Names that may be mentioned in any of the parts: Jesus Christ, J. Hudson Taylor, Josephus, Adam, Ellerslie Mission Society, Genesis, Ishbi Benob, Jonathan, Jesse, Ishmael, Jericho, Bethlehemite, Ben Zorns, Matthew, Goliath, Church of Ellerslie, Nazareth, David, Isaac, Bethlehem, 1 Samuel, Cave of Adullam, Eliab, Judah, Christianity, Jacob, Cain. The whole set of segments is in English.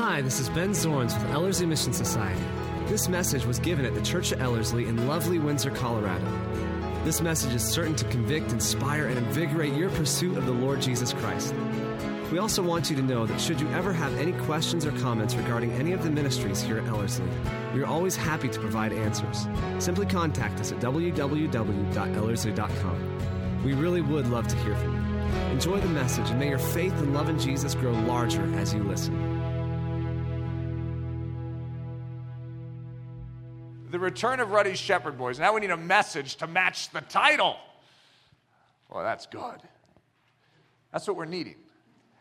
Hi, this is Ben Zorns with Ellerslie Mission Society. This message was given at the Church of Ellerslie in lovely Windsor, Colorado. This message is certain to convict, inspire, and invigorate your pursuit of the Lord Jesus Christ. We also want you to know that should you ever have any questions or comments regarding any of the ministries here at Ellerslie, we are always happy to provide answers. Simply contact us at www.ellerslie.com. We really would love to hear from you. Enjoy the message, and may your faith and love in Jesus grow larger as you listen. The return of Ruddy Shepherd Boys. Now we need a message to match the title. Well, that's good. That's what we're needing.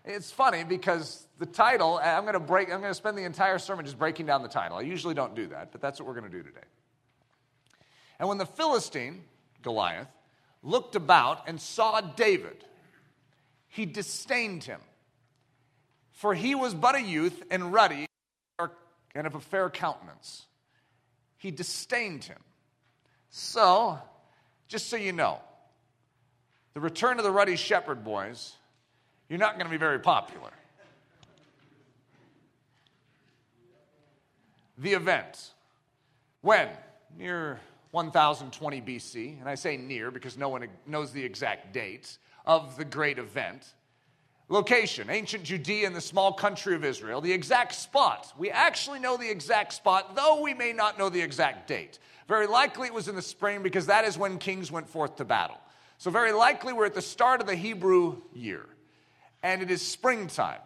It's funny because the title, I'm going to spend the entire sermon just breaking down the title. I usually don't do that, but that's what we're going to do today. And when the Philistine, Goliath, looked about and saw David, he disdained him. For he was but a youth and ruddy and of a fair countenance. He disdained him. So, just so you know, the return of the Ruddy Shepherd Boys, you're not going to be very popular. The event. When? Near 1020 BC, and I say near because no one knows the exact date of the great event. Location, ancient Judea in the small country of Israel. The exact spot. We actually know the exact spot, though we may not know the exact date. Very likely it was in the spring because that is when kings went forth to battle. So very likely we're at the start of the Hebrew year. And it is springtime.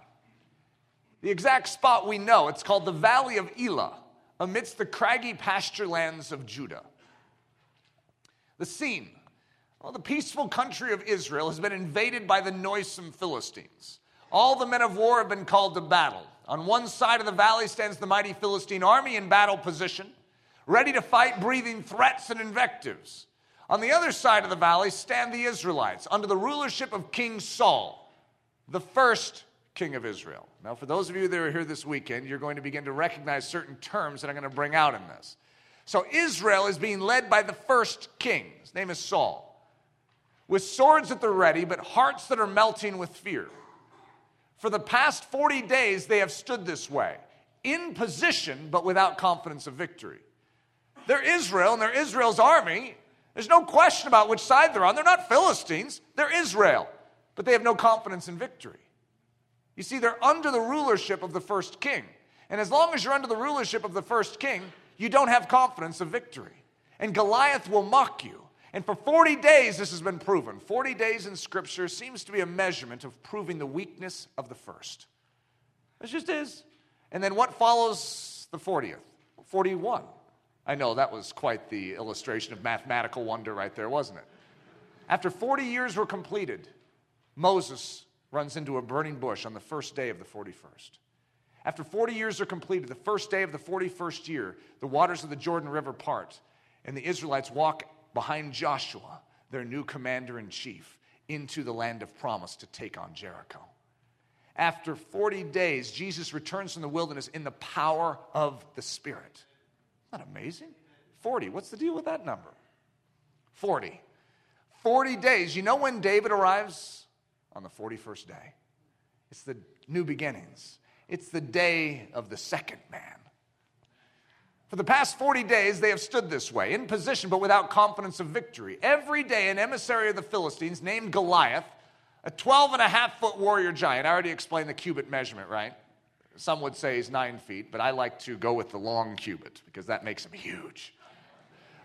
The exact spot we know. It's called the Valley of Elah, amidst the craggy pasture lands of Judah. The scene. Well, the peaceful country of Israel has been invaded by the noisome Philistines. All the men of war have been called to battle. On one side of the valley stands the mighty Philistine army in battle position, ready to fight, breathing threats and invectives. On the other side of the valley stand the Israelites, under the rulership of King Saul, the first king of Israel. Now, for those of you that are here this weekend, you're going to begin to recognize certain terms that I'm going to bring out in this. So Israel is being led by the first king. His name is Saul. With swords at the ready, but hearts that are melting with fear. For the past 40 days, they have stood this way, in position, but without confidence of victory. They're Israel, and they're Israel's army. There's no question about which side they're on. They're not Philistines. They're Israel, but they have no confidence in victory. You see, they're under the rulership of the first king. And as long as you're under the rulership of the first king, you don't have confidence of victory. And Goliath will mock you. And for 40 days, this has been proven. 40 days in Scripture seems to be a measurement of proving the weakness of the first. It just is. And then what follows the 40th? 41. I know that was quite the illustration of mathematical wonder right there, wasn't it? After 40 years were completed, Moses runs into a burning bush on the first day of the 41st. After 40 years are completed, the first day of the 41st year, the waters of the Jordan River part, and the Israelites walk behind Joshua, their new commander-in-chief, into the land of promise to take on Jericho. After 40 days, Jesus returns from the wilderness in the power of the Spirit. Isn't that amazing? 40. What's the deal with that number? 40. 40 days. You know when David arrives? On the 41st day. It's the new beginnings. It's the day of the second man. For the past 40 days, they have stood this way, in position but without confidence of victory. Every day, an emissary of the Philistines named Goliath, a 12-and-a-half-foot warrior giant. I already explained the cubit measurement, right? Some would say he's 9 feet, but I like to go with the long cubit because that makes him huge.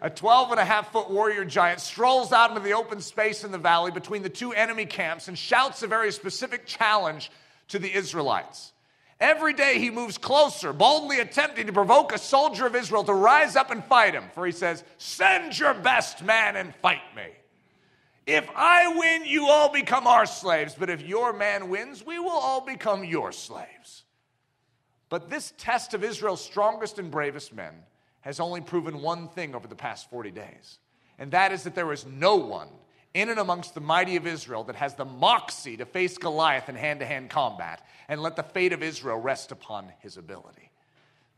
A 12-and-a-half-foot warrior giant strolls out into the open space in the valley between the two enemy camps and shouts a very specific challenge to the Israelites. Every day he moves closer, boldly attempting to provoke a soldier of Israel to rise up and fight him. For he says, "Send your best man and fight me. If I win, you all become our slaves. But if your man wins, we will all become your slaves." But this test of Israel's strongest and bravest men has only proven one thing over the past 40 days. And that is that there is no one in and amongst the mighty of Israel that has the moxie to face Goliath in hand-to-hand combat and let the fate of Israel rest upon his ability.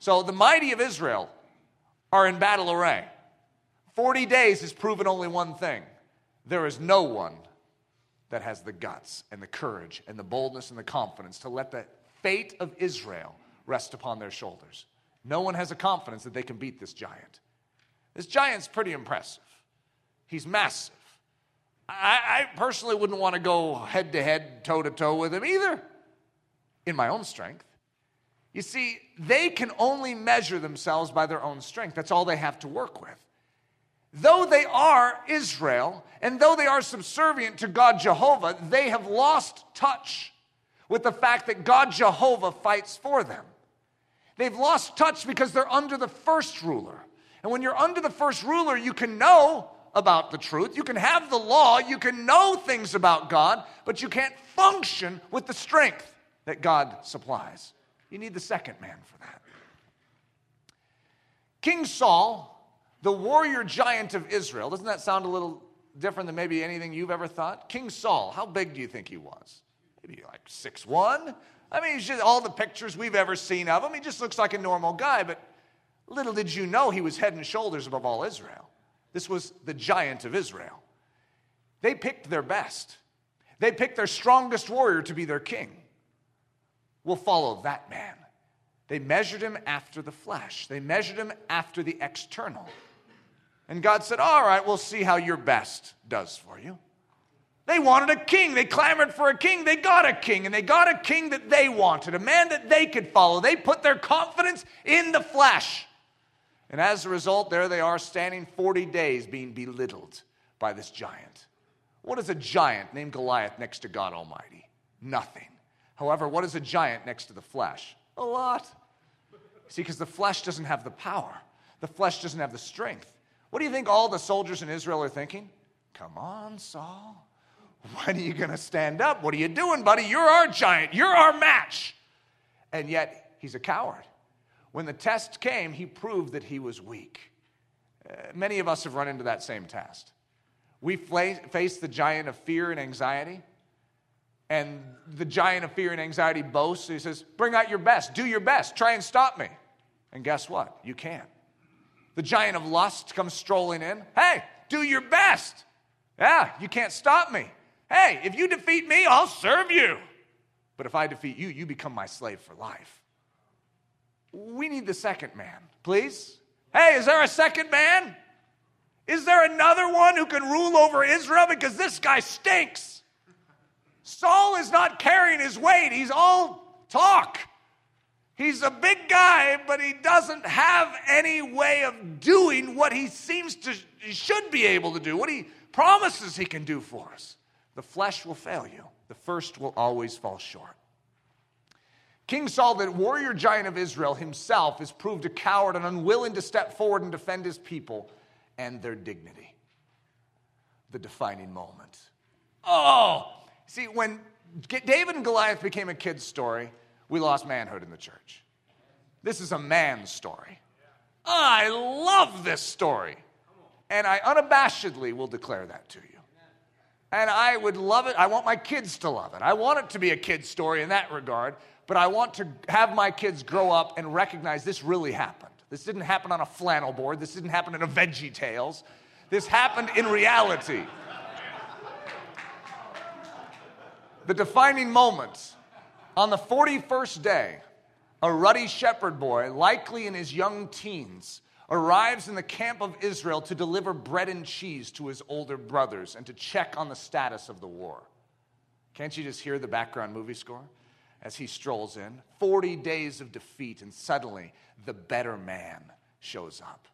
So the mighty of Israel are in battle array. 40 days has proven only one thing. There is no one that has the guts and the courage and the boldness and the confidence to let the fate of Israel rest upon their shoulders. No one has a confidence that they can beat this giant. This giant's pretty impressive. He's massive. I personally wouldn't want to go head-to-head, toe-to-toe with him either, in my own strength. You see, they can only measure themselves by their own strength. That's all they have to work with. Though they are Israel, and though they are subservient to God Jehovah, they have lost touch with the fact that God Jehovah fights for them. They've lost touch because they're under the first ruler. And when you're under the first ruler, you can know about the truth. You can have the law. You can know things about God, but you can't function with the strength that God supplies. You need the second man for that. King Saul, the warrior giant of Israel. Doesn't that sound a little different than maybe anything you've ever thought? King Saul, how big do you think he was? Maybe like 6'1". I mean, he's just, all the pictures we've ever seen of him, he just looks like a normal guy, but little did you know he was head and shoulders above all Israel. This was the giant of Israel. They picked their best. They picked their strongest warrior to be their king. We'll follow that man. They measured him after the flesh. They measured him after the external. And God said, all right, we'll see how your best does for you. They wanted a king. They clamored for a king. They got a king, and they got a king that they wanted, a man that they could follow. They put their confidence in the flesh. And as a result, there they are standing 40 days being belittled by this giant. What is a giant named Goliath next to God Almighty? Nothing. However, what is a giant next to the flesh? A lot. See, because the flesh doesn't have the power. The flesh doesn't have the strength. What do you think all the soldiers in Israel are thinking? Come on, Saul. When are you going to stand up? What are you doing, buddy? You're our giant. You're our match. And yet, he's a coward. When the test came, he proved that he was weak. Many of us have run into that same test. We face the giant of fear and anxiety. And the giant of fear and anxiety boasts. He says, bring out your best. Do your best. Try and stop me. And guess what? You can't. The giant of lust comes strolling in. Hey, do your best. Yeah, you can't stop me. Hey, if you defeat me, I'll serve you. But if I defeat you, you become my slave for life. We need the second man, please. Hey, is there a second man? Is there another one who can rule over Israel? Because this guy stinks. Saul is not carrying his weight. He's all talk. He's a big guy, but he doesn't have any way of doing what he seems to, he should be able to do, what he promises he can do for us. The flesh will fail you. The first will always fall short. King Saul, the warrior giant of Israel himself, is proved a coward and unwilling to step forward and defend his people and their dignity. The defining moment. Oh! See, when David and Goliath became a kid's story, we lost manhood in the church. This is a man's story. I love this story. And I unabashedly will declare that to you. And I would love it. I want my kids to love it. I want it to be a kid's story in that regard. But I want to have my kids grow up and recognize this really happened. This didn't happen on a flannel board. This didn't happen in a Veggie Tales. This happened in reality. The defining moment, on the 41st day, a Ruddy Shepherd boy, likely in his young teens, arrives in the camp of Israel to deliver bread and cheese to his older brothers and to check on the status of the war. Can't you just hear the background movie score as he strolls in? 40 days of defeat, and suddenly the better man shows up.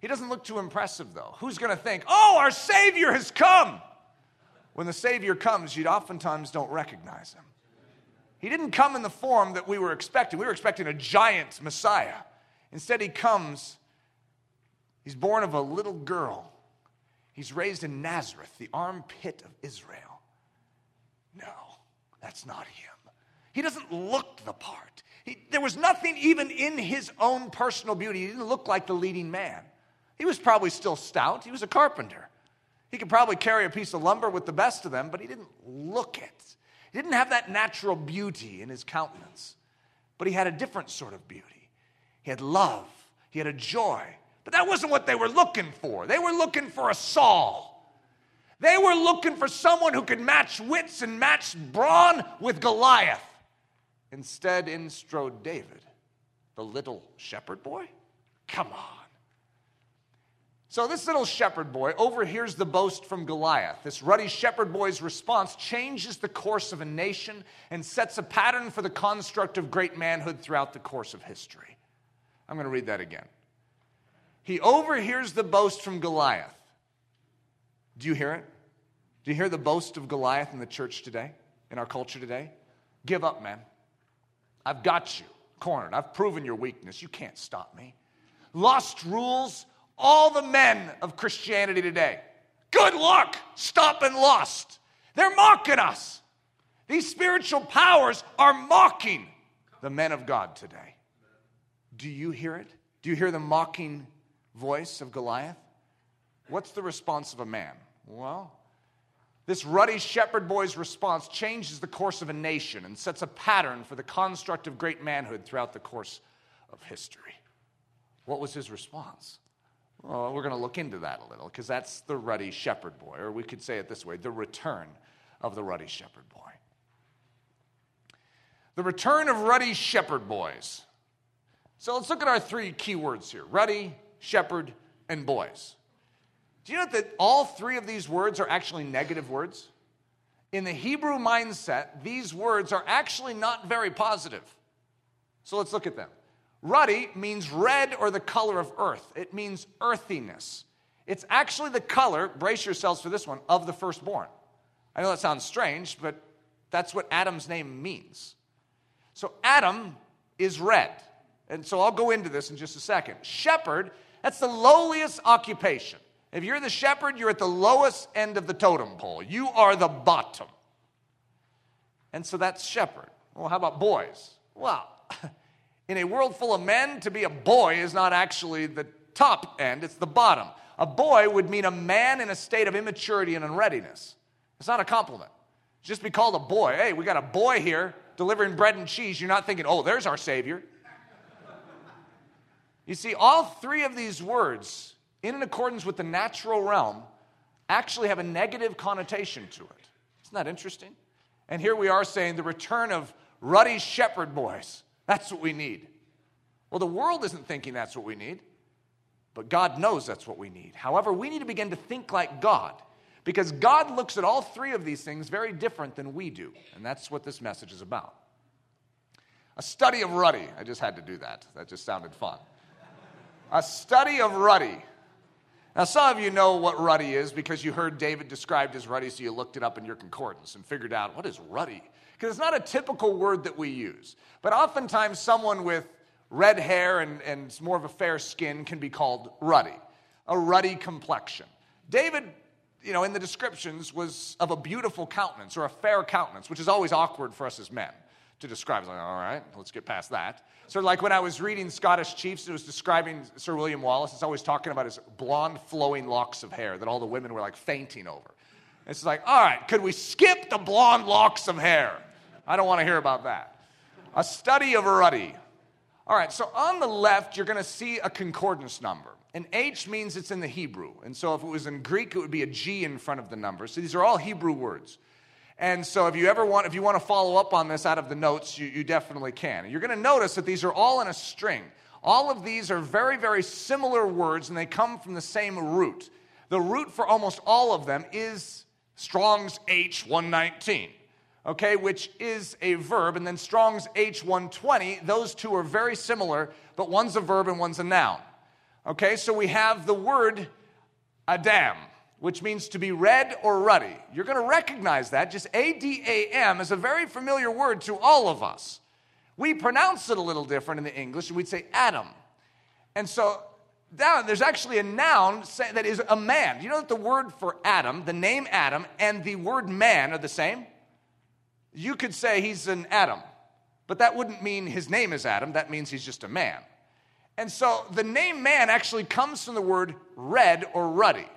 He doesn't look too impressive, though. Who's going to think, oh, our Savior has come? When the Savior comes, you oftentimes don't recognize him. He didn't come in the form that we were expecting. We were expecting a giant Messiah. Instead, he comes, he's born of a little girl. He's raised in Nazareth, the armpit of Israel. No, that's not him. He doesn't look the part. There was nothing even in his own personal beauty. He didn't look like the leading man. He was probably still stout. He was a carpenter. He could probably carry a piece of lumber with the best of them, but he didn't look it. He didn't have that natural beauty in his countenance, but he had a different sort of beauty. He had love. He had a joy, but that wasn't what they were looking for. They were looking for a Saul. They were looking for someone who could match wits and match brawn with Goliath. Instead, in strode David, the little shepherd boy. Come on. So this little shepherd boy overhears the boast from Goliath. This Ruddy Shepherd boy's response changes the course of a nation and sets a pattern for the construct of great manhood throughout the course of history. I'm going to read that again. He overhears the boast from Goliath. Do you hear it? Do you hear the boast of Goliath in the church today, in our culture today? Give up, man. I've got you cornered. I've proven your weakness. You can't stop me. Lost rules. All the men of Christianity today, good luck, stop and lost. They're mocking us. These spiritual powers are mocking the men of God today. Do you hear it? Do you hear the mocking voice of Goliath? What's the response of a man? Well, this Ruddy Shepherd boy's response changes the course of a nation and sets a pattern for the construct of great manhood throughout the course of history. What was his response? Well, we're going to look into that a little, because that's the Ruddy Shepherd boy, or we could say it this way, the return of the Ruddy Shepherd boy. The return of Ruddy Shepherd boys. So let's look at our three key words here, Ruddy, Shepherd, and boys. Do you know that all three of these words are actually negative words? In the Hebrew mindset, these words are actually not very positive. So let's look at them. Ruddy means red or the color of earth. It means earthiness. It's actually the color, brace yourselves for this one, of the firstborn. I know that sounds strange, but that's what Adam's name means. So Adam is red. And so I'll go into this in just a second. Shepherd, that's the lowliest occupation. If you're the shepherd, you're at the lowest end of the totem pole. You are the bottom. And so that's shepherd. Well, how about boys? Well, in a world full of men, to be a boy is not actually the top end, it's the bottom. A boy would mean a man in a state of immaturity and unreadiness. It's not a compliment. Just be called a boy. Hey, we got a boy here delivering bread and cheese. You're not thinking, oh, there's our Savior. You see, all three of these words, in accordance with the natural realm, actually have a negative connotation to it. Isn't that interesting? And here we are saying the return of Ruddy Shepherd boys. That's what we need. Well, the world isn't thinking that's what we need, but God knows that's what we need. However, we need to begin to think like God, because God looks at all three of these things very different than we do, and that's what this message is about. A study of Ruddy. I just had to do that. That just sounded fun. A study of Ruddy. Now, some of you know what Ruddy is because you heard David described as Ruddy, so you looked it up in your concordance and figured out, what is Ruddy? Because it's not a typical word that we use. But oftentimes someone with red hair and more of a fair skin can be called ruddy, a ruddy complexion. David, in the descriptions, was of a beautiful countenance or a fair countenance, which is always awkward for us as men to describe. It's like, all right, let's get past that. So like when I was reading Scottish Chiefs, it was describing Sir William Wallace. It's always talking about his blonde flowing locks of hair that all the women were like fainting over. It's like, all right, could we skip the blonde locks of hair? I don't want to hear about that. A study of ruddy. All right, so on the left, you're going to see a concordance number. An H means it's in the Hebrew. And so if it was in Greek, it would be a G in front of the number. So these are all Hebrew words. And so if you want to follow up on this out of the notes, you definitely can. And you're going to notice that these are all in a string. All of these are very, very similar words, and they come from the same root. The root for almost all of them is Strong's H119, okay, which is a verb, and then Strong's H120, those two are very similar, but one's a verb and one's a noun. Okay, so we have the word Adam, which means to be red or ruddy. You're going to recognize that. Just A-D-A-M is a very familiar word to all of us. We pronounce it a little different in the English, and we'd say Adam. And so down, there's actually a noun that is a man. You know that the word for Adam, the name Adam, and the word man are the same? You could say he's an Adam, but that wouldn't mean his name is Adam. That means he's just a man. And so the name man actually comes from the word red or ruddy. Isn't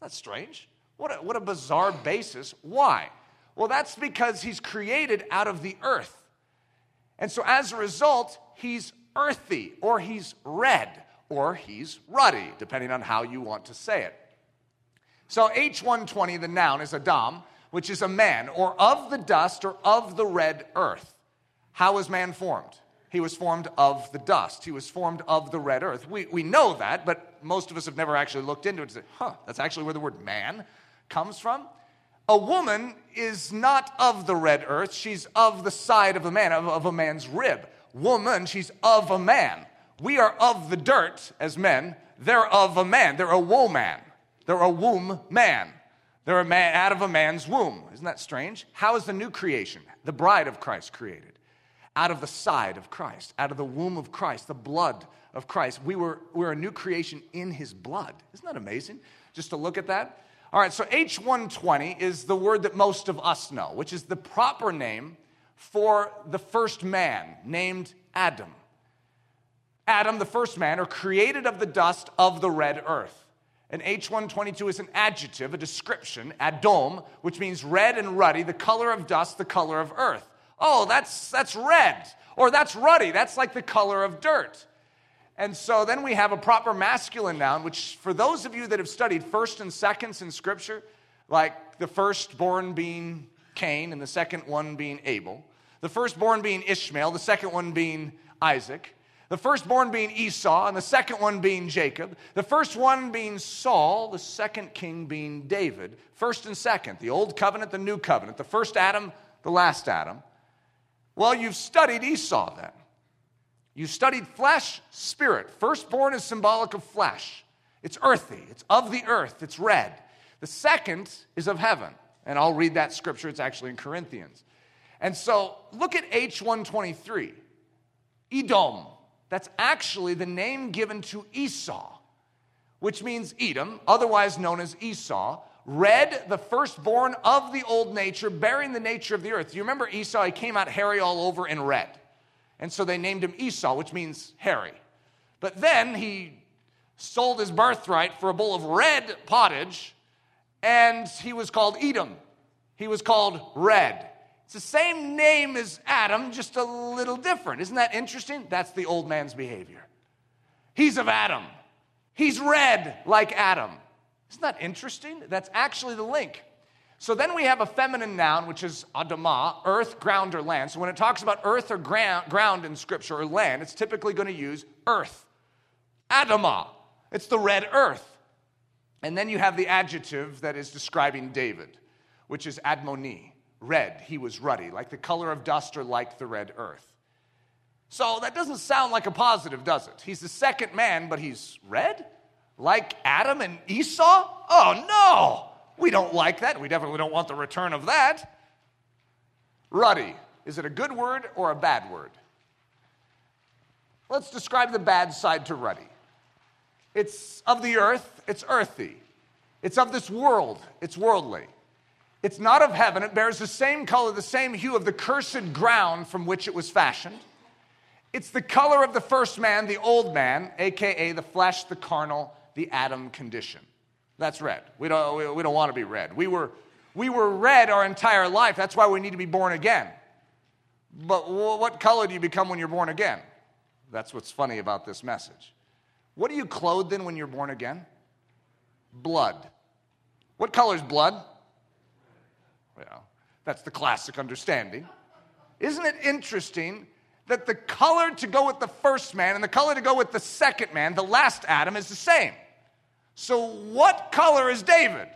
that strange? What a bizarre basis. Why? Well, that's because he's created out of the earth. And so as a result, he's earthy or he's red. Or he's ruddy, depending on how you want to say it. So H120, the noun, is Adam, which is a man, or of the dust, or of the red earth. How was man formed? He was formed of the dust. He was formed of the red earth. We know that, but most of us have never actually looked into it and said, that's actually where the word man comes from. A woman is not of the red earth. She's of the side of a man, of a man's rib. Woman, she's of a man. We are of the dirt as men. They're of a man. They're a woman. They're a womb man. They're a man out of a man's womb. Isn't that strange? How is the new creation, the bride of Christ, created? Out of the side of Christ, out of the womb of Christ, the blood of Christ. We're a new creation in his blood. Isn't that amazing? Just to look at that. All right, so H120 is the word that most of us know, which is the proper name for the first man named Adam. Adam, the first man, are created of the dust of the red earth. And H122 is an adjective, a description, Adom, which means red and ruddy, the color of dust, the color of earth. Oh, that's red, or that's ruddy. That's like the color of dirt. And so then we have a proper masculine noun, which for those of you that have studied first and seconds in Scripture, like the firstborn being Cain and the second one being Abel, the firstborn being Ishmael, the second one being Isaac, the firstborn being Esau, and the second one being Jacob. The first one being Saul, the second king being David. First and second, the old covenant, the new covenant. The first Adam, the last Adam. Well, you've studied Esau then. You've studied flesh, spirit. Firstborn is symbolic of flesh. It's earthy. It's of the earth. It's red. The second is of heaven. And I'll read that scripture. It's actually in Corinthians. And so look at H123. Edom. That's actually the name given to Esau, which means Edom, otherwise known as Esau, red, the firstborn of the old nature, bearing the nature of the earth. You remember Esau, he came out hairy all over in red. And so they named him Esau, which means hairy. But then he sold his birthright for a bowl of red pottage, and he was called Edom. He was called Red. It's the same name as Adam, just a little different. Isn't that interesting? That's the old man's behavior. He's of Adam. He's red like Adam. Isn't that interesting? That's actually the link. So then we have a feminine noun, which is adamah, earth, ground, or land. So when it talks about earth or ground in Scripture or land, it's typically going to use earth. Adamah. It's the red earth. And then you have the adjective that is describing David, which is admoni. Red, he was ruddy, like the color of dust or like the red earth. So that doesn't sound like a positive, does it? He's the second man, but he's red? Like Adam and Esau? Oh, no! We don't like that. We definitely don't want the return of that. Ruddy. Is it a good word or a bad word? Let's describe the bad side to ruddy. It's of the earth. It's earthy. It's of this world. It's worldly. It's not of heaven. It bears the same color, the same hue of the cursed ground from which it was fashioned. It's the color of the first man, the old man, a.k.a. the flesh, the carnal, the Adam condition. That's red. We don't want to be red. We were red our entire life. That's why we need to be born again. But what color do you become when you're born again? That's what's funny about this message. What are you clothed in when you're born again? Blood. What color is blood? Well, that's the classic understanding. Isn't it interesting that the color to go with the first man and the color to go with the second man, the last Adam, is the same? So what color is David?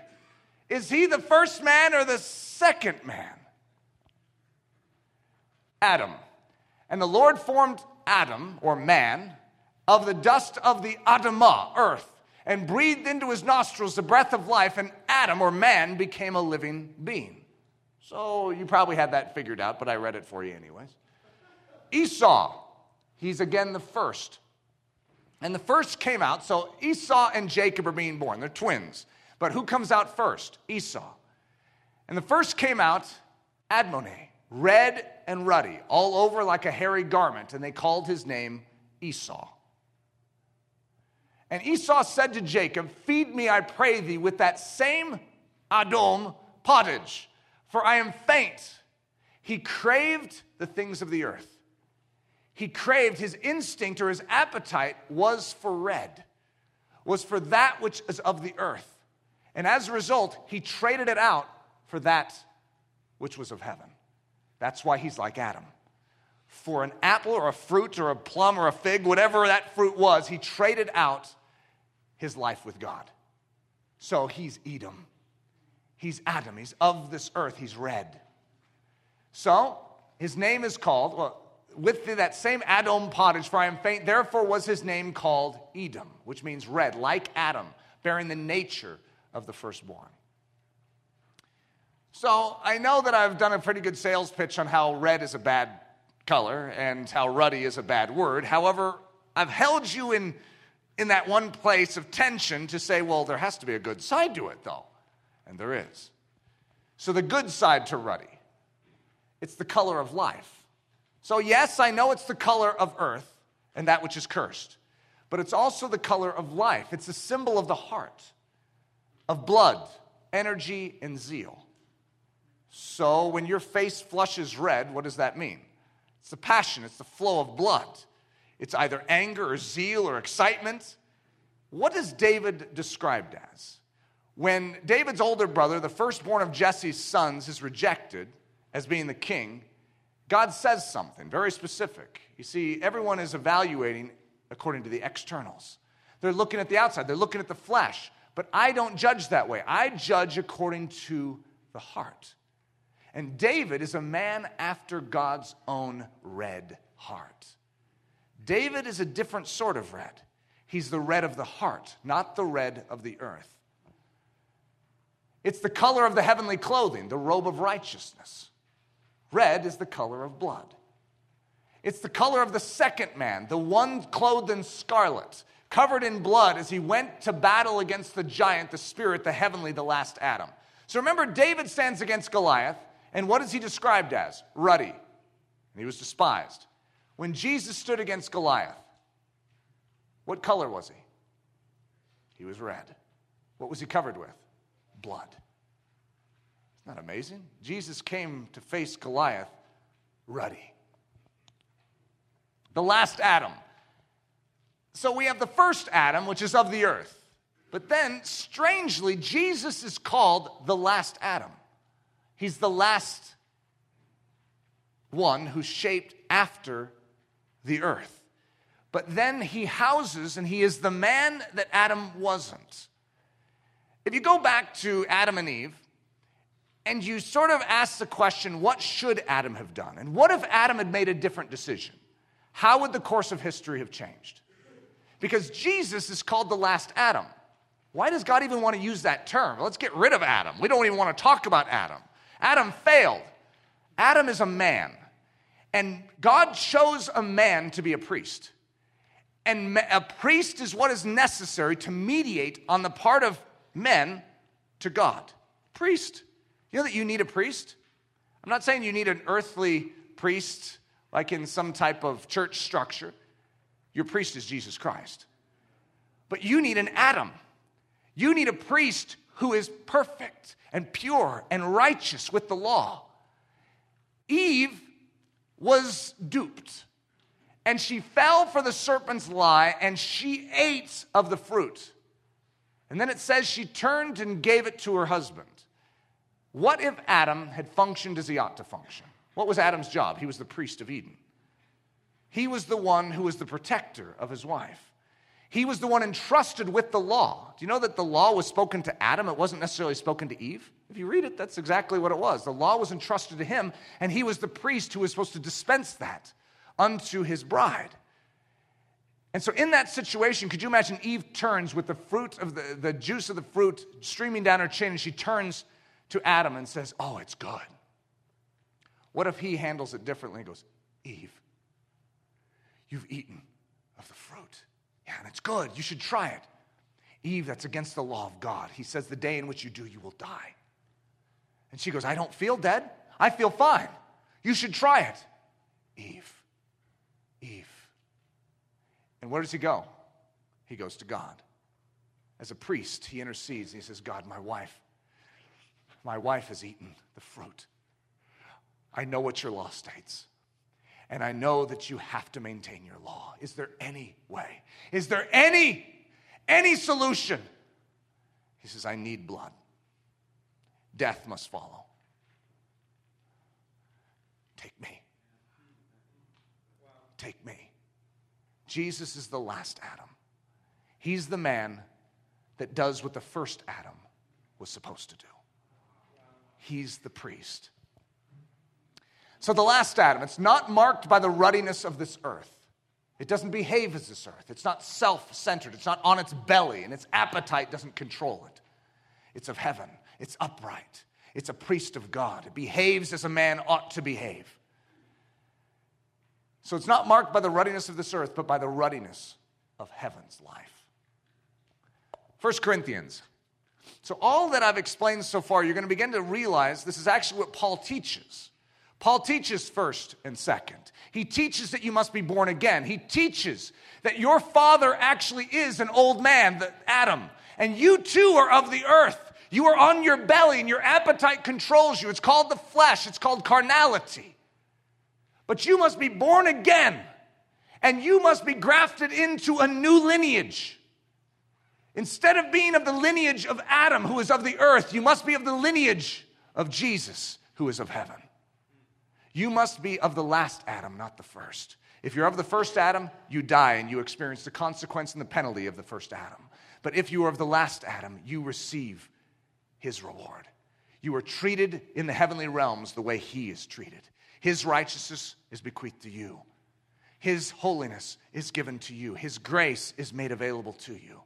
Is he the first man or the second man? Adam. And the Lord formed Adam, or man, of the dust of the Adamah, earth, and breathed into his nostrils the breath of life, and Adam, or man, became a living being. So you probably had that figured out, but I read it for you anyways. Esau, he's again the first. And the first came out, so Esau and Jacob are being born. They're twins. But who comes out first? Esau. And the first came out, Admoni, red and ruddy, all over like a hairy garment, and they called his name Esau. And Esau said to Jacob, "Feed me, I pray thee, with that same Adom pottage, for I am faint." He craved the things of the earth. He craved, his instinct or his appetite was for red, was for that which is of the earth. And as a result, he traded it out for that which was of heaven. That's why he's like Adam. for an apple or a fruit or a plum or a fig, whatever that fruit was, he traded out his life with God. So he's Edom. He's Adam. He's of this earth. He's red. So his name is called, well, with that same Adom pottage, for I am faint, therefore was his name called Edom, which means red, like Adam, bearing the nature of the firstborn. So I know that I've done a pretty good sales pitch on how red is a bad color and how ruddy is a bad word. However, I've held you in that one place of tension to say, well, there has to be a good side to it, though. And there is. So the good side to ruddy, it's the color of life. So yes, I know it's the color of earth and that which is cursed, but it's also the color of life. It's a symbol of the heart, of blood, energy, and zeal. So when your face flushes red, what does that mean? It's the passion. It's the flow of blood. It's either anger or zeal or excitement. What is David described as? When David's older brother, the firstborn of Jesse's sons, is rejected as being the king, God says something very specific. You see, everyone is evaluating according to the externals. They're looking at the outside. They're looking at the flesh. But I don't judge that way. I judge according to the heart. And David is a man after God's own red heart. David is a different sort of red. He's the red of the heart, not the red of the earth. It's the color of the heavenly clothing, the robe of righteousness. Red is the color of blood. It's the color of the second man, the one clothed in scarlet, covered in blood as he went to battle against the giant, the spirit, the heavenly, the last Adam. So remember, David stands against Goliath, and what is he described as? Ruddy. And he was despised. When Jesus stood against Goliath, what color was he? He was red. What was he covered with? Blood. Isn't that amazing? Jesus came to face Goliath ruddy. The last Adam. So we have the first Adam, which is of the earth. But then, strangely, Jesus is called the last Adam. He's the last one who's shaped after the earth. But then he houses, and he is the man that Adam wasn't. If you go back to Adam and Eve, and you sort of ask the question, what should Adam have done? And what if Adam had made a different decision? How would the course of history have changed? Because Jesus is called the last Adam. Why does God even want to use that term? Let's get rid of Adam. We don't even want to talk about Adam. Adam failed. Adam is a man. And God chose a man to be a priest. And a priest is what is necessary to mediate on the part of men to God. Priest. You know that you need a priest? I'm not saying you need an earthly priest like in some type of church structure. Your priest is Jesus Christ. But you need an Adam. You need a priest who is perfect and pure and righteous with the law. Eve was duped, and she fell for the serpent's lie, and she ate of the fruit. And then it says she turned and gave it to her husband. What if Adam had functioned as he ought to function? What was Adam's job? He was the priest of Eden. He was the one who was the protector of his wife. He was the one entrusted with the law. Do you know that the law was spoken to Adam? It wasn't necessarily spoken to Eve. If you read it, that's exactly what it was. The law was entrusted to him, and he was the priest who was supposed to dispense that unto his bride. And so in that situation, could you imagine Eve turns with the fruit of the juice of the fruit streaming down her chin, and she turns to Adam and says, oh, it's good. What if he handles it differently and goes, Eve, you've eaten of the fruit. Yeah, and it's good. You should try it. Eve, that's against the law of God. He says, the day in which you do, you will die. And she goes, I don't feel dead. I feel fine. You should try it. Eve, Eve. And where does he go? He goes to God. As a priest, he intercedes and he says, God, my wife has eaten the fruit. I know what your law states, and I know that you have to maintain your law. Is there any way? Is there any solution? He says, I need blood. Death must follow. Take me. take me. Jesus is the last Adam. He's the man that does what the first Adam was supposed to do. He's the priest. So the last Adam, it's not marked by the ruddiness of this earth. It doesn't behave as this earth. It's not self-centered. It's not on its belly, and its appetite doesn't control it. It's of heaven. It's upright. It's a priest of God. It behaves as a man ought to behave. So it's not marked by the ruddiness of this earth, but by the ruddiness of heaven's life. 1 Corinthians. So all that I've explained so far, you're going to begin to realize this is actually what Paul teaches. Paul teaches first and second. He teaches that you must be born again. He teaches that your father actually is an old man, Adam, and you too are of the earth. You are on your belly and your appetite controls you. It's called the flesh. It's called carnality. But you must be born again, and you must be grafted into a new lineage. Instead of being of the lineage of Adam, who is of the earth, you must be of the lineage of Jesus, who is of heaven. You must be of the last Adam, not the first. If you're of the first Adam, you die and you experience the consequence and the penalty of the first Adam. But if you are of the last Adam, you receive his reward. You are treated in the heavenly realms the way he is treated. His righteousness is bequeathed to you. His holiness is given to you. His grace is made available to you.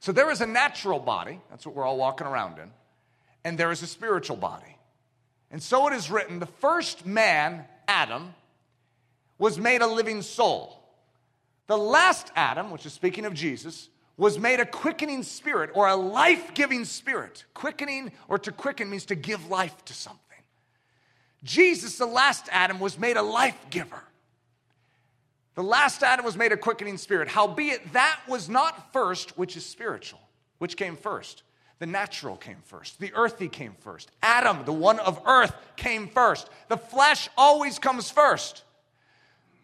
So there is a natural body, that's what we're all walking around in, and there is a spiritual body. And so it is written, the first man, Adam, was made a living soul. The last Adam, which is speaking of Jesus, was made a quickening spirit or a life-giving spirit. Quickening or to quicken means to give life to something. Jesus, the last Adam, was made a life-giver. The last Adam was made a quickening spirit. Howbeit, that was not first, which is spiritual. Which came first? The natural came first. The earthy came first. Adam, the one of earth, came first. The flesh always comes first.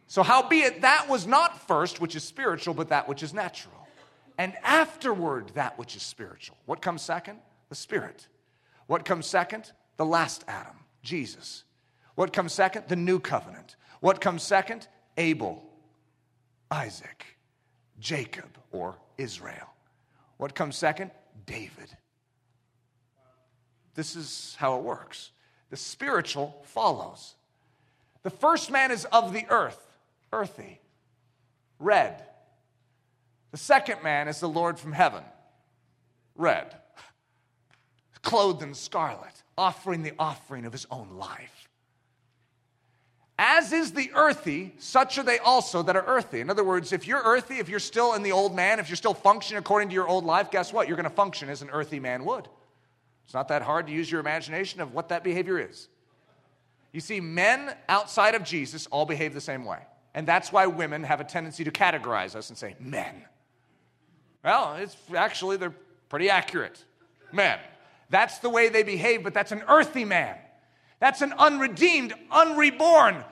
So howbeit, that was not first, which is spiritual, but that which is natural. And afterward, that which is spiritual. What comes second? The spirit. What comes second? The last Adam, Jesus. What comes second? The new covenant. What comes second? Abel. Isaac, Jacob, or Israel. What comes second? David. This is how it works. The spiritual follows. The first man is of the earth, earthy, red. The second man is the Lord from heaven, red, clothed in scarlet, offering the offering of his own life. As is the earthy, such are they also that are earthy. In other words, if you're earthy, if you're still in the old man, if you're still functioning according to your old life, guess what? You're going to function as an earthy man would. It's not that hard to use your imagination of what that behavior is. You see, men outside of Jesus all behave the same way. And that's why women have a tendency to categorize us and say, men. Well, it's actually, they're pretty accurate. Men. That's the way they behave, but that's an earthy man. That's an unredeemed, unreborn.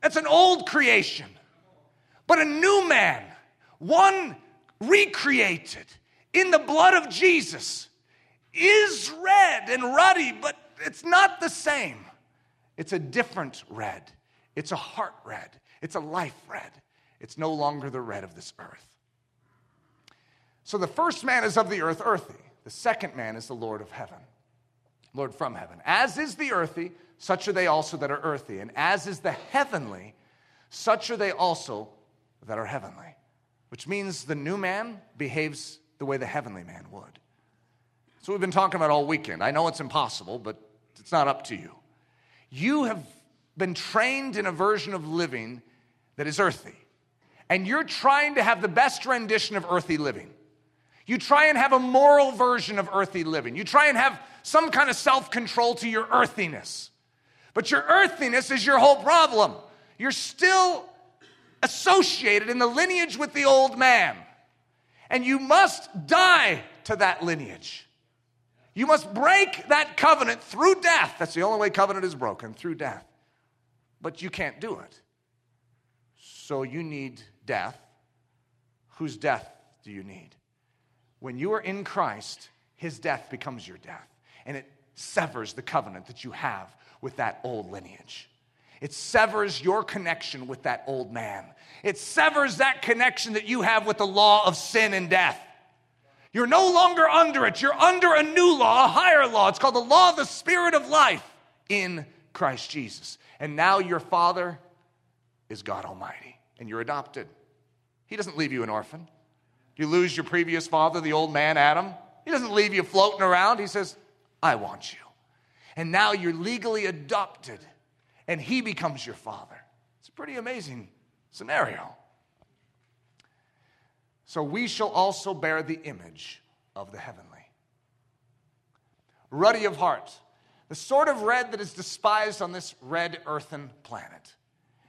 That's an old creation. But a new man, one recreated in the blood of Jesus, is red and ruddy, but it's not the same. It's a different red. It's a heart red. It's a life red. It's no longer the red of this earth. So the first man is of the earth, earthy. The second man is the Lord of heaven, Lord from heaven. As is the earthy, such are they also that are earthy. And as is the heavenly, such are they also that are heavenly. Which means the new man behaves the way the heavenly man would. That's what we've been talking about all weekend. I know it's impossible, but it's not up to you. You have been trained in a version of living that is earthy. And you're trying to have the best rendition of earthy living. You try and have a moral version of earthy living. You try and have some kind of self-control to your earthiness. But your earthiness is your whole problem. You're still associated in the lineage with the old man. And you must die to that lineage. You must break that covenant through death. That's the only way covenant is broken, through death. But you can't do it. So you need death. Whose death do you need? When you are in Christ, his death becomes your death. And it severs the covenant that you have with that old lineage. It severs your connection with that old man. It severs that connection that you have with the law of sin and death. You're no longer under it. You're under a new law, a higher law. It's called the law of the Spirit of life in Christ Jesus. And now your Father is God Almighty, and you're adopted. He doesn't leave you an orphan. You lose your previous father, the old man, Adam. He doesn't leave you floating around. He says, I want you. And now you're legally adopted, and he becomes your father. It's a pretty amazing scenario. So we shall also bear the image of the heavenly. Ruddy of heart, the sort of red that is despised on this red earthen planet.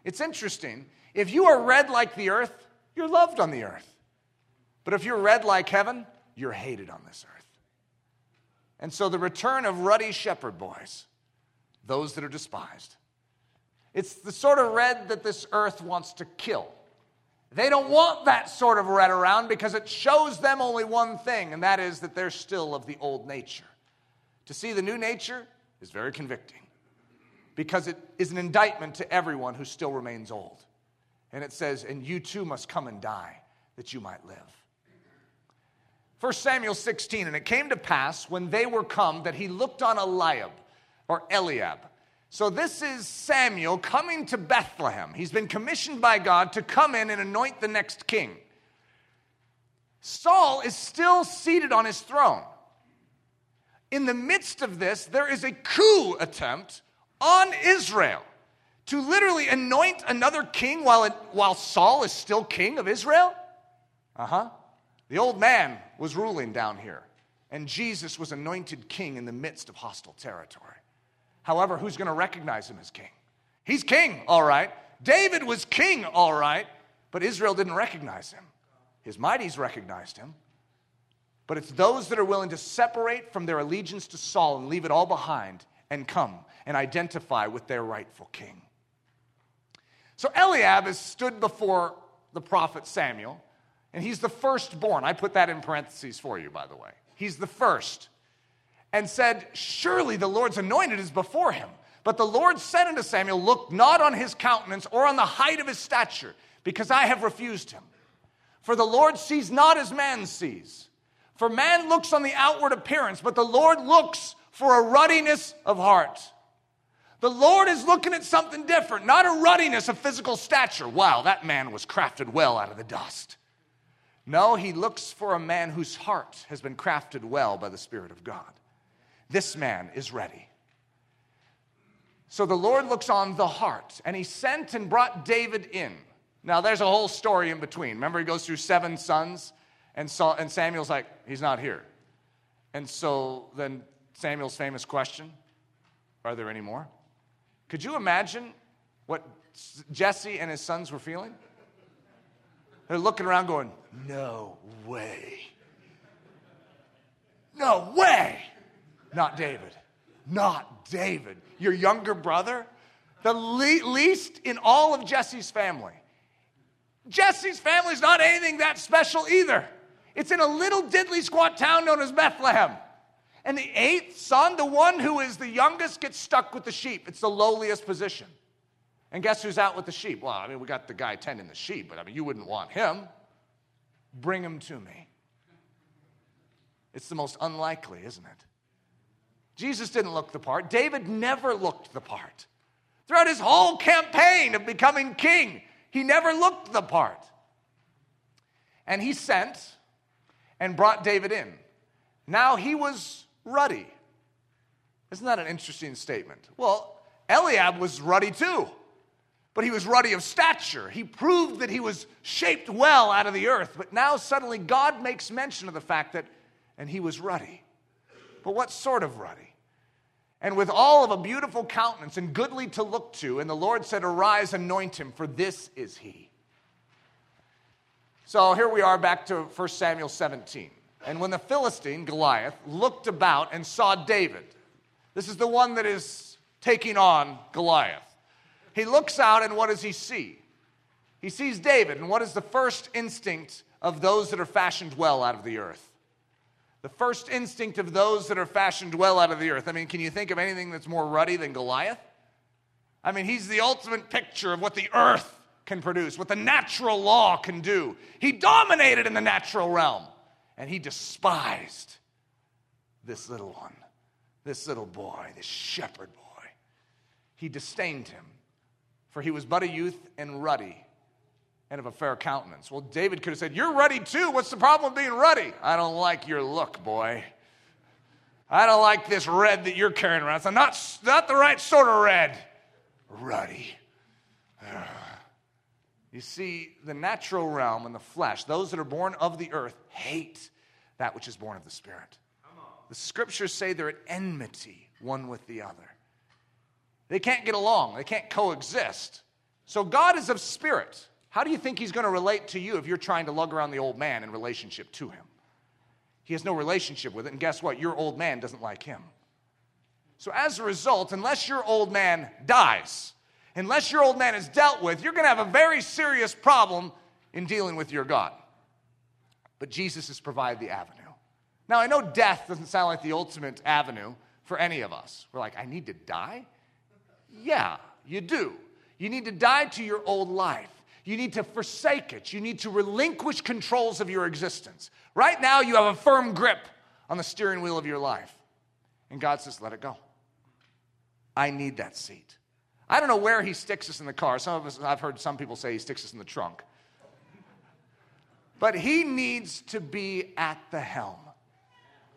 It's interesting. If you are red like the earth, you're loved on the earth. But if you're red like heaven, you're hated on this earth. And so the return of Ruddy Shepherd Boys, those that are despised. It's the sort of red that this earth wants to kill. They don't want that sort of red around because it shows them only one thing, and that is that they're still of the old nature. To see the new nature is very convicting because it is an indictment to everyone who still remains old. And it says, and you too must come and die that you might live. 1 Samuel 16, and it came to pass when they were come that he looked on Eliab. So this is Samuel coming to Bethlehem. He's been commissioned by God to come in and anoint the next king. Saul is still seated on his throne. In the midst of this, there is a coup attempt on Israel to literally anoint another king while Saul is still king of Israel. The old man was ruling down here, and Jesus was anointed king in the midst of hostile territory. However, who's going to recognize him as king? He's king, all right. David was king, all right. But Israel didn't recognize him. His mighties recognized him. But it's those that are willing to separate from their allegiance to Saul and leave it all behind and come and identify with their rightful king. So Eliab has stood before the prophet Samuel, and he's the firstborn. I put that in parentheses for you, by the way. He's the first. And said, surely the Lord's anointed is before him. But the Lord said unto Samuel, look not on his countenance or on the height of his stature, because I have refused him. For the Lord sees not as man sees. For man looks on the outward appearance, but the Lord looks for a ruddiness of heart. The Lord is looking at something different, not a ruddiness of physical stature. Wow, that man was crafted well out of the dust. No, he looks for a man whose heart has been crafted well by the Spirit of God. This man is ready. So the Lord looks on the heart, and he sent and brought David in. Now, there's a whole story in between. Remember, he goes through 7 sons, and Samuel's like, he's not here. And so then Samuel's famous question, are there any more? Could you imagine what Jesse and his sons were feeling? They're looking around going, no way. No way. Not David. Not David. Your younger brother? The least in all of Jesse's family. Jesse's family's not anything that special either. It's in a little diddly squat town known as Bethlehem. And the 8th son, the one who is the youngest, gets stuck with the sheep. It's the lowliest position. And guess who's out with the sheep? Well, I mean, we got the guy tending the sheep, but I mean, you wouldn't want him. Bring him to me. It's the most unlikely, isn't it? Jesus didn't look the part. David never looked the part. Throughout his whole campaign of becoming king, he never looked the part. And he sent and brought David in. Now he was ruddy. Isn't that an interesting statement? Well, Eliab was ruddy too, but he was ruddy of stature. He proved that he was shaped well out of the earth, but now suddenly God makes mention of the fact that, and he was ruddy. But what sort of ruddy? And with all of a beautiful countenance and goodly to look to, and the Lord said, arise, anoint him, for this is he. So here we are back to 1 Samuel 17. And when the Philistine, Goliath, looked about and saw David, this is the one that is taking on Goliath. He looks out, and what does he see? He sees David, and what is the first instinct of those that are fashioned well out of the earth? The first instinct of those that are fashioned well out of the earth. I mean, can you think of anything that's more ruddy than Goliath? I mean, he's the ultimate picture of what the earth can produce, what the natural law can do. He dominated in the natural realm, and he despised this little one, this little boy, this shepherd boy. He disdained him, for he was but a youth and ruddy, and of a fair countenance. Well, David could have said, "You're ruddy too. What's the problem with being ruddy?" "I don't like your look, boy. I don't like this red that you're carrying around. It's not the right sort of red. Ruddy." Ugh. You see, the natural realm and the flesh, those that are born of the earth, hate that which is born of the Spirit. The Scriptures say they're at enmity one with the other. They can't get along. They can't coexist. So God is of spirit. How do you think he's going to relate to you if you're trying to lug around the old man in relationship to him? He has no relationship with it, and guess what? Your old man doesn't like him. So as a result, unless your old man dies, unless your old man is dealt with, you're going to have a very serious problem in dealing with your God. But Jesus has provided the avenue. Now, I know death doesn't sound like the ultimate avenue for any of us. We're like, "I need to die?" Yeah, you do. You need to die to your old life. You need to forsake it. You need to relinquish controls of your existence. Right now, you have a firm grip on the steering wheel of your life. And God says, "Let it go. I need that seat." I don't know where he sticks us in the car. Some of us, I've heard some people say he sticks us in the trunk. But he needs to be at the helm.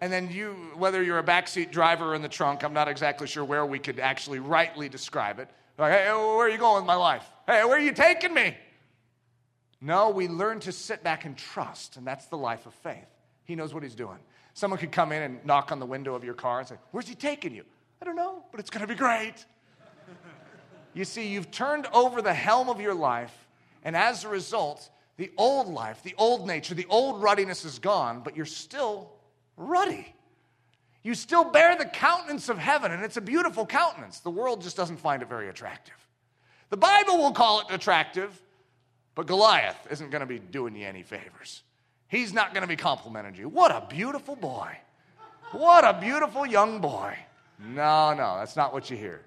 And then you, whether you're a backseat driver or in the trunk, I'm not exactly sure where we could actually rightly describe it. Like, "Hey, where are you going with my life? Hey, where are you taking me?" No, we learn to sit back and trust, and that's the life of faith. He knows what he's doing. Someone could come in and knock on the window of your car and say, "Where's he taking you?" "I don't know, but it's going to be great." You see, you've turned over the helm of your life, and as a result, the old life, the old nature, the old ruddiness is gone, but you're still ruddy. You still bear the countenance of heaven, and it's a beautiful countenance. The world just doesn't find it very attractive. The Bible will call it attractive, but Goliath isn't going to be doing you any favors. He's not going to be complimenting you. "What a beautiful boy. What a beautiful young boy." No, that's not what you hear.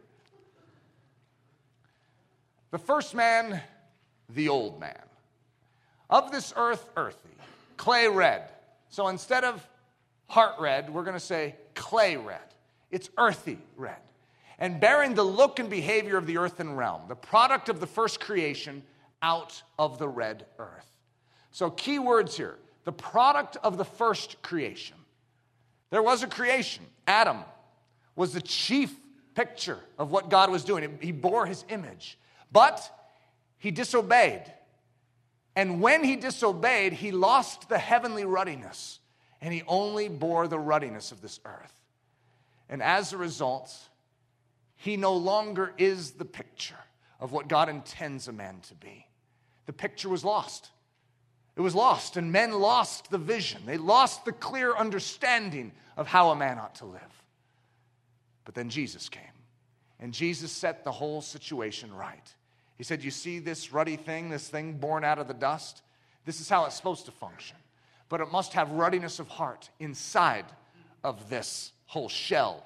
The first man, the old man. Of this earth, earthy. Clay red. So instead of heart red, we're going to say clay red. It's earthy red. And bearing the look and behavior of the earthen realm, the product of the first creation, out of the red earth. So key words here, the product of the first creation. There was a creation. Adam was the chief picture of what God was doing. He bore his image, but he disobeyed. And when he disobeyed, he lost the heavenly ruddiness, and he only bore the ruddiness of this earth. And as a result, he no longer is the picture of what God intends a man to be. The picture was lost. It was lost, and men lost the vision. They lost the clear understanding of how a man ought to live. But then Jesus came, and Jesus set the whole situation right. He said, "You see this ruddy thing, this thing born out of the dust? This is how it's supposed to function. But it must have ruddiness of heart inside of this whole shell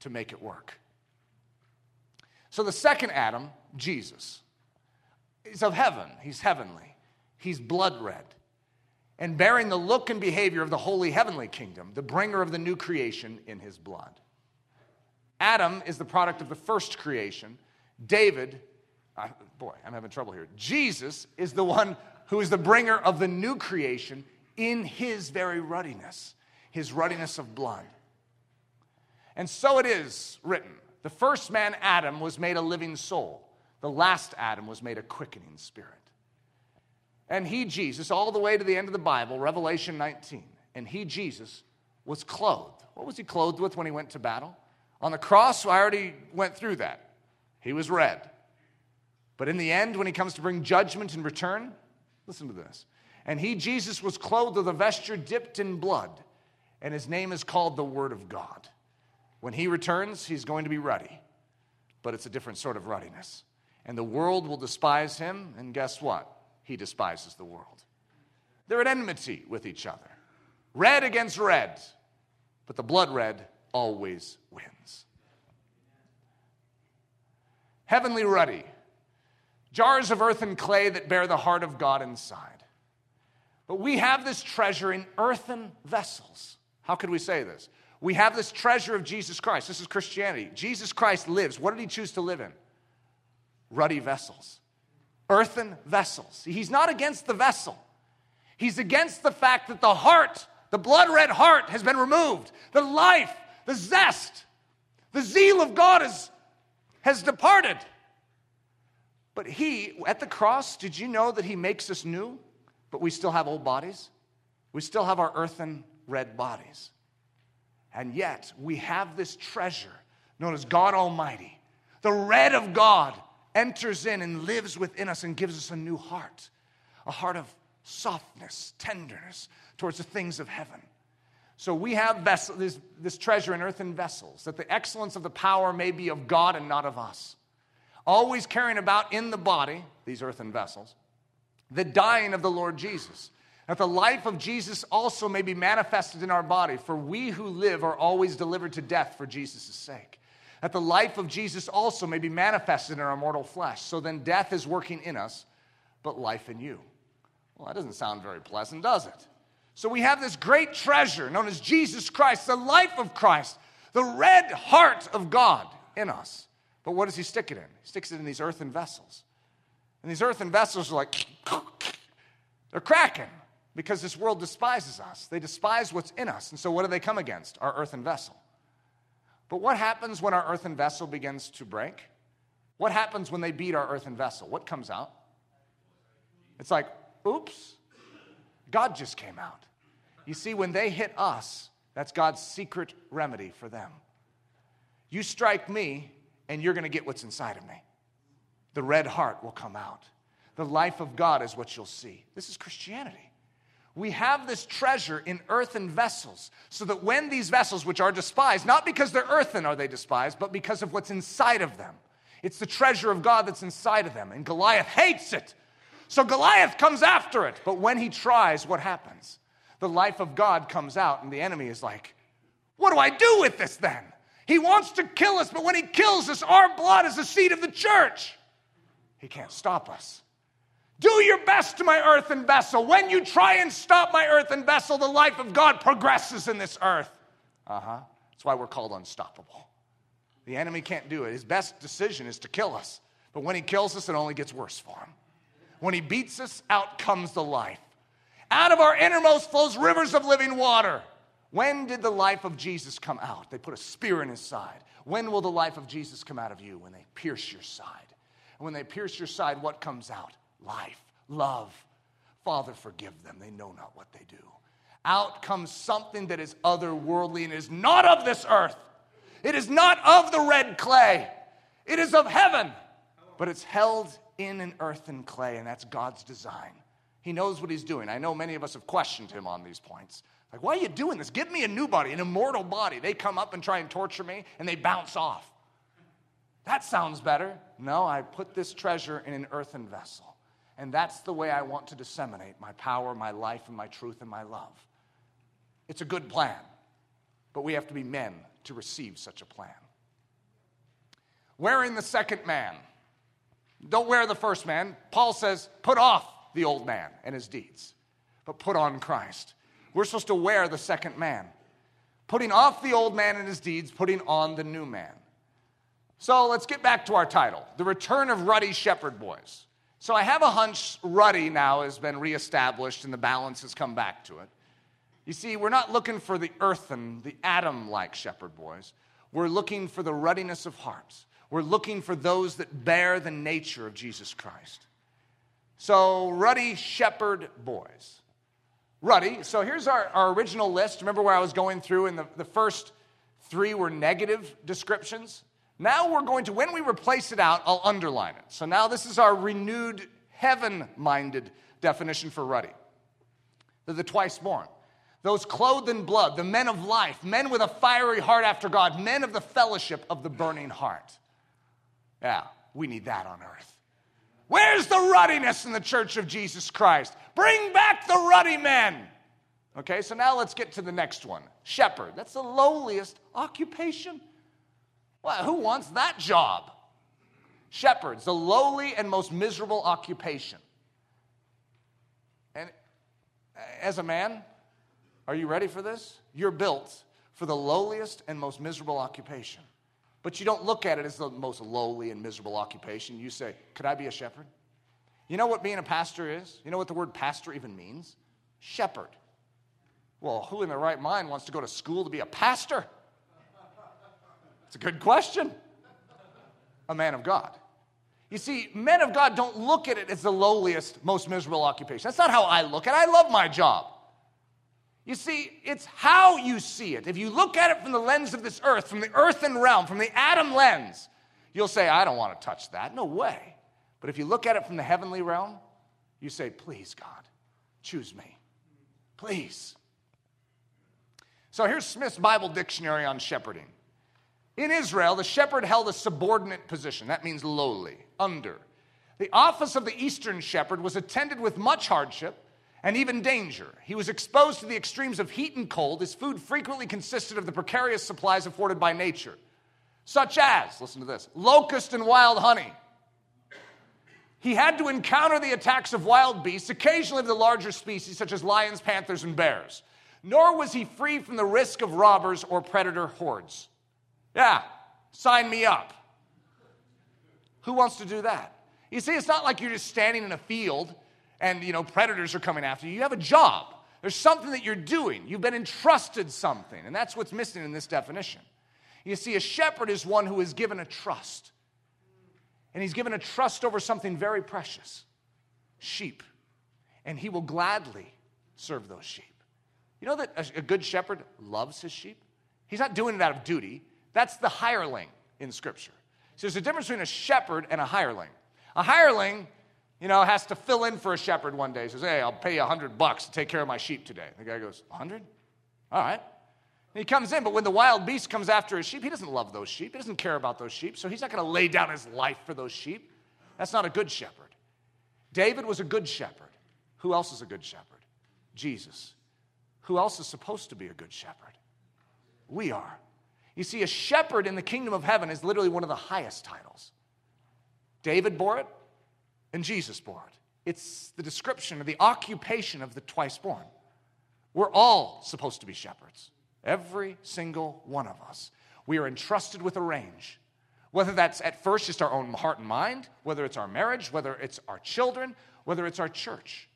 to make it work." So the second Adam, Jesus, is of heaven. He's heavenly. He's blood red. And bearing the look and behavior of the holy heavenly kingdom, the bringer of the new creation in his blood. Adam is the product of the first creation. Jesus is the one who is the bringer of the new creation in his very ruddiness, his ruddiness of blood. And so it is written. The first man, Adam, was made a living soul. The last Adam was made a quickening spirit. And he, Jesus, all the way to the end of the Bible, Revelation 19, and he, Jesus, was clothed. What was he clothed with when he went to battle? On the cross, I already went through that. He was red. But in the end, when he comes to bring judgment in return, listen to this. And he, Jesus, was clothed with a vesture dipped in blood, and his name is called the Word of God. When he returns, he's going to be ruddy, but it's a different sort of ruddiness. And the world will despise him, and guess what? He despises the world. They're at enmity with each other. Red against red, but the blood red always wins. heavenly Ruddy, jars of earth and clay that bear the heart of God inside. But we have this treasure in earthen vessels. How could we say this? We have this treasure of Jesus Christ. This is Christianity. Jesus Christ lives. What did he choose to live in? Ruddy vessels, earthen vessels. He's not against the vessel. He's against the fact that the heart, the blood-red heart, has been removed. The life, the zest, the zeal of God has departed. But he, at the cross, did you know that he makes us new? But we still have old bodies. We still have our earthen red bodies. And yet, we have this treasure known as God Almighty. The red of God enters in and lives within us and gives us a new heart. A heart of softness, tenderness towards the things of heaven. So we have this treasure in earthen vessels, that the excellence of the power may be of God and not of us. Always carrying about in the body, these earthen vessels, the dying of the Lord Jesus, that the life of Jesus also may be manifested in our body, for we who live are always delivered to death for Jesus' sake. That the life of Jesus also may be manifested in our mortal flesh. So then death is working in us, but life in you. Well, that doesn't sound very pleasant, does it? So we have this great treasure known as Jesus Christ, the life of Christ, the red heart of God in us. But what does he stick it in? He sticks it in these earthen vessels. And these earthen vessels are like, they're cracking because this world despises us. They despise what's in us. And so what do they come against? Our earthen vessel. But what happens when our earthen vessel begins to break? What happens when they beat our earthen vessel? What comes out? It's like, oops, God just came out. You see, when they hit us, that's God's secret remedy for them. You strike me, and you're going to get what's inside of me. The red heart will come out. The life of God is what you'll see. This is Christianity. We have this treasure in earthen vessels, so that when these vessels, which are despised, not because they're earthen are they despised, but because of what's inside of them. It's the treasure of God that's inside of them, and Goliath hates it. So Goliath comes after it, but when he tries, what happens? The life of God comes out, and the enemy is like, what do I do with this then? He wants to kill us, but when he kills us, our blood is the seed of the church. He can't stop us. Do your best to my earthen vessel. When you try and stop my earthen vessel, the life of God progresses in this earth. That's why we're called unstoppable. The enemy can't do it. His best decision is to kill us. But when he kills us, it only gets worse for him. When he beats us, out comes the life. Out of our innermost flows rivers of living water. When did the life of Jesus come out? They put a spear in his side. When will the life of Jesus come out of you? When they pierce your side. And when they pierce your side, what comes out? Life, love. Father, forgive them. They know not what they do. Out comes something that is otherworldly and is not of this earth. It is not of the red clay. It is of heaven. But it's held in an earthen clay, and that's God's design. He knows what he's doing. I know many of us have questioned him on these points. Like, why are you doing this? Give me a new body, an immortal body. They come up and try and torture me, and they bounce off. That sounds better. No, I put this treasure in an earthen vessel. And that's the way I want to disseminate my power, my life, and my truth, and my love. It's a good plan, but we have to be men to receive such a plan. Wearing the second man. Don't wear the first man. Paul says, put off the old man and his deeds, but put on Christ. We're supposed to wear the second man. Putting off the old man and his deeds, putting on the new man. So let's get back to our title, The Return of Ruddy Shepherd Boys. So I have a hunch Ruddy now has been reestablished and the balance has come back to it. You see, we're not looking for the earthen, the Adam-like shepherd boys. We're looking for the ruddiness of hearts. We're looking for those that bear the nature of Jesus Christ. So Ruddy Shepherd Boys. Ruddy, so here's our original list. Remember where I was going through and the first three were negative descriptions? Now we're going to, when we replace it out, I'll underline it. So now this is our renewed, heaven-minded definition for Ruddy. They're the twice-born. Those clothed in blood, the men of life, men with a fiery heart after God, men of the fellowship of the burning heart. Yeah, we need that on earth. Where's the ruddiness in the church of Jesus Christ? Bring back the ruddy men. Okay, so now let's get to the next one. Shepherd, that's the lowliest occupation. Well, who wants that job? Shepherds, the lowly and most miserable occupation. And as a man, are you ready for this? You're built for the lowliest and most miserable occupation. But you don't look at it as the most lowly and miserable occupation. You say, could I be a shepherd? You know what being a pastor is? You know what the word pastor even means? Shepherd. Well, who in their right mind wants to go to school to be a pastor? It's a good question. A man of God. You see, men of God don't look at it as the lowliest, most miserable occupation. That's not how I look at it. I love my job. You see, it's how you see it. If you look at it from the lens of this earth, from the earthen realm, from the Adam lens, you'll say, I don't want to touch that. No way. But if you look at it from the heavenly realm, you say, please, God, choose me. Please. So here's Smith's Bible Dictionary on shepherding. In Israel, the shepherd held a subordinate position. That means lowly, under. The office of the eastern shepherd was attended with much hardship and even danger. He was exposed to the extremes of heat and cold. His food frequently consisted of the precarious supplies afforded by nature, such as, listen to this, locust and wild honey. He had to encounter the attacks of wild beasts, occasionally of the larger species, such as lions, panthers, and bears. Nor was he free from the risk of robbers or predator hordes. Yeah, sign me up. Who wants to do that? You see, it's not like you're just standing in a field and, predators are coming after you. You have a job. There's something that you're doing. You've been entrusted something, and that's what's missing in this definition. You see, a shepherd is one who is given a trust, and he's given a trust over something very precious, sheep, and he will gladly serve those sheep. You know that a good shepherd loves his sheep? He's not doing it out of duty. That's the hireling in Scripture. So there's a difference between a shepherd and a hireling. A hireling, has to fill in for a shepherd one day. He says, hey, I'll pay you $100 to take care of my sheep today. The guy goes, 100? All right. And he comes in, but when the wild beast comes after his sheep, he doesn't love those sheep. He doesn't care about those sheep, so he's not going to lay down his life for those sheep. That's not a good shepherd. David was a good shepherd. Who else is a good shepherd? Jesus. Who else is supposed to be a good shepherd? We are. You see, a shepherd in the kingdom of heaven is literally one of the highest titles. David bore it, and Jesus bore it. It's the description or the occupation of the twice-born. We're all supposed to be shepherds, every single one of us. We are entrusted with a range, whether that's at first just our own heart and mind, whether it's our marriage, whether it's our children, whether it's our church.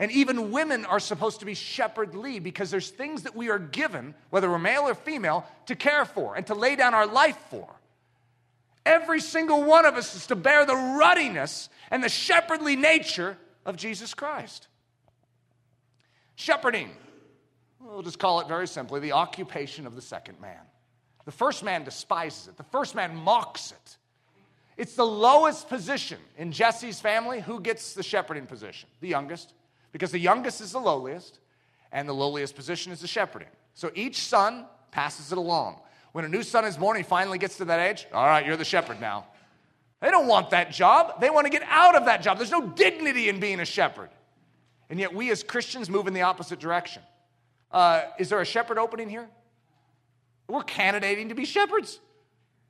And even women are supposed to be shepherdly because there's things that we are given, whether we're male or female, to care for and to lay down our life for. Every single one of us is to bear the ruddiness and the shepherdly nature of Jesus Christ. Shepherding, we'll just call it very simply, the occupation of the second man. The first man despises it. The first man mocks it. It's the lowest position in Jesse's family. Who gets the shepherding position? The youngest. Because the youngest is the lowliest, and the lowliest position is the shepherding. So each son passes it along. When a new son is born, he finally gets to that age, all right, you're the shepherd now. They don't want that job. They want to get out of that job. There's no dignity in being a shepherd. And yet we as Christians move in the opposite direction. Is there a shepherd opening here? We're candidating to be shepherds.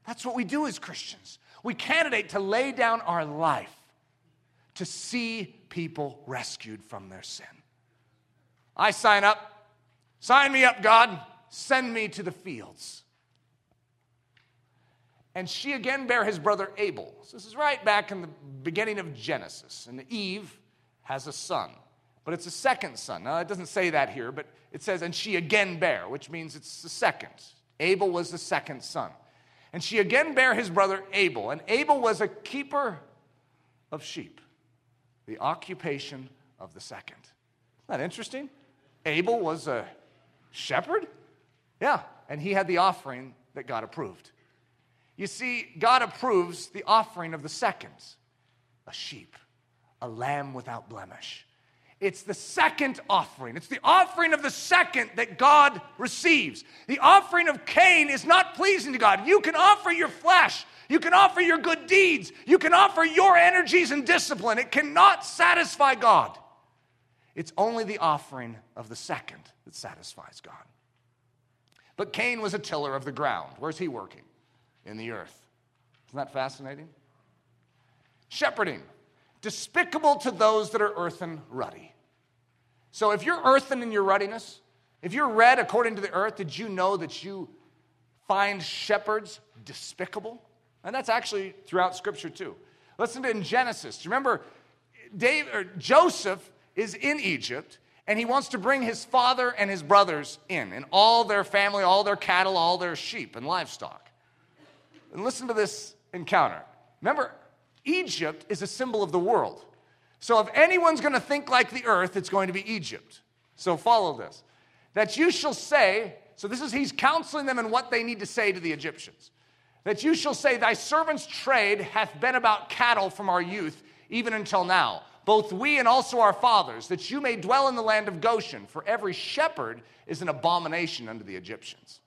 That's what we do as Christians. We candidate to lay down our life to see people rescued from their sin. I sign up. Sign me up, God. Send me to the fields. And she again bare his brother Abel. So this is right back in the beginning of Genesis. And Eve has a son. But it's a second son. Now, it doesn't say that here, but it says, and she again bare, which means it's the second. Abel was the second son. And she again bare his brother Abel. And Abel was a keeper of sheep. The occupation of the second. Isn't that interesting? Abel was a shepherd? Yeah, and he had the offering that God approved. You see, God approves the offering of the second, a sheep, a lamb without blemish. It's the second offering. It's the offering of the second that God receives. The offering of Cain is not pleasing to God. You can offer your flesh. You can offer your good deeds. You can offer your energies and discipline. It cannot satisfy God. It's only the offering of the second that satisfies God. But Cain was a tiller of the ground. Where's he working? In the earth. Isn't that fascinating? shepherding, despicable to those that are earthen ruddy. So if you're earthen in your ruddiness, if you're red according to the earth, did you know that you find shepherds despicable? And that's actually throughout Scripture too. Listen to in Genesis. Remember, Joseph is in Egypt, and he wants to bring his father and his brothers in, and all their family, all their cattle, all their sheep and livestock. And listen to this encounter. Remember, Egypt is a symbol of the world. So if anyone's going to think like the earth, it's going to be Egypt. So follow this. That you shall say, so this is, he's counseling them in what they need to say to the Egyptians. That you shall say, thy servant's trade hath been about cattle from our youth, even until now, both we and also our fathers, that you may dwell in the land of Goshen, for every shepherd is an abomination unto the Egyptians.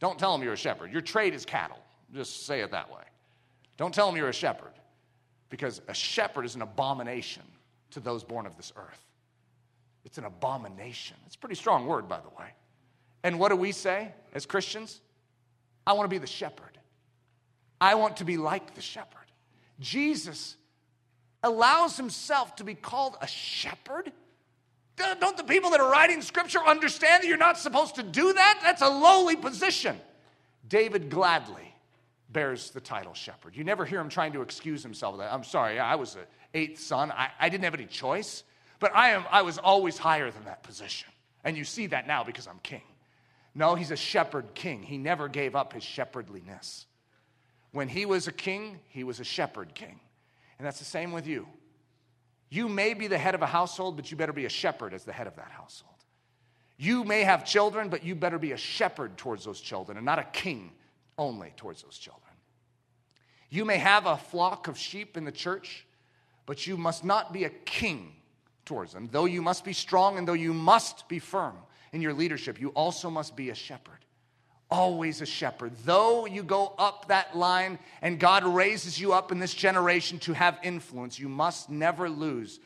Don't tell them you're a shepherd. Your trade is cattle. Just say it that way. Don't tell them you're a shepherd, because a shepherd is an abomination to those born of this earth. It's an abomination. It's a pretty strong word, by the way. And what do we say as Christians? I want to be the shepherd. I want to be like the shepherd. Jesus allows himself to be called a shepherd? Don't the people that are writing Scripture understand that you're not supposed to do that? That's a lowly position. David gladly bears the title shepherd. You never hear him trying to excuse himself. I'm sorry, I was the eighth son. I didn't have any choice. But I was always higher than that position. And you see that now because I'm king. No, he's a shepherd king. He never gave up his shepherdliness. When he was a king, he was a shepherd king. And that's the same with you. You may be the head of a household, but you better be a shepherd as the head of that household. You may have children, but you better be a shepherd towards those children and not a king only towards those children. You may have a flock of sheep in the church, but you must not be a king towards them. Though you must be strong and though you must be firm in your leadership, you also must be a shepherd. Always a shepherd. Though you go up that line and God raises you up in this generation to have influence, you must never lose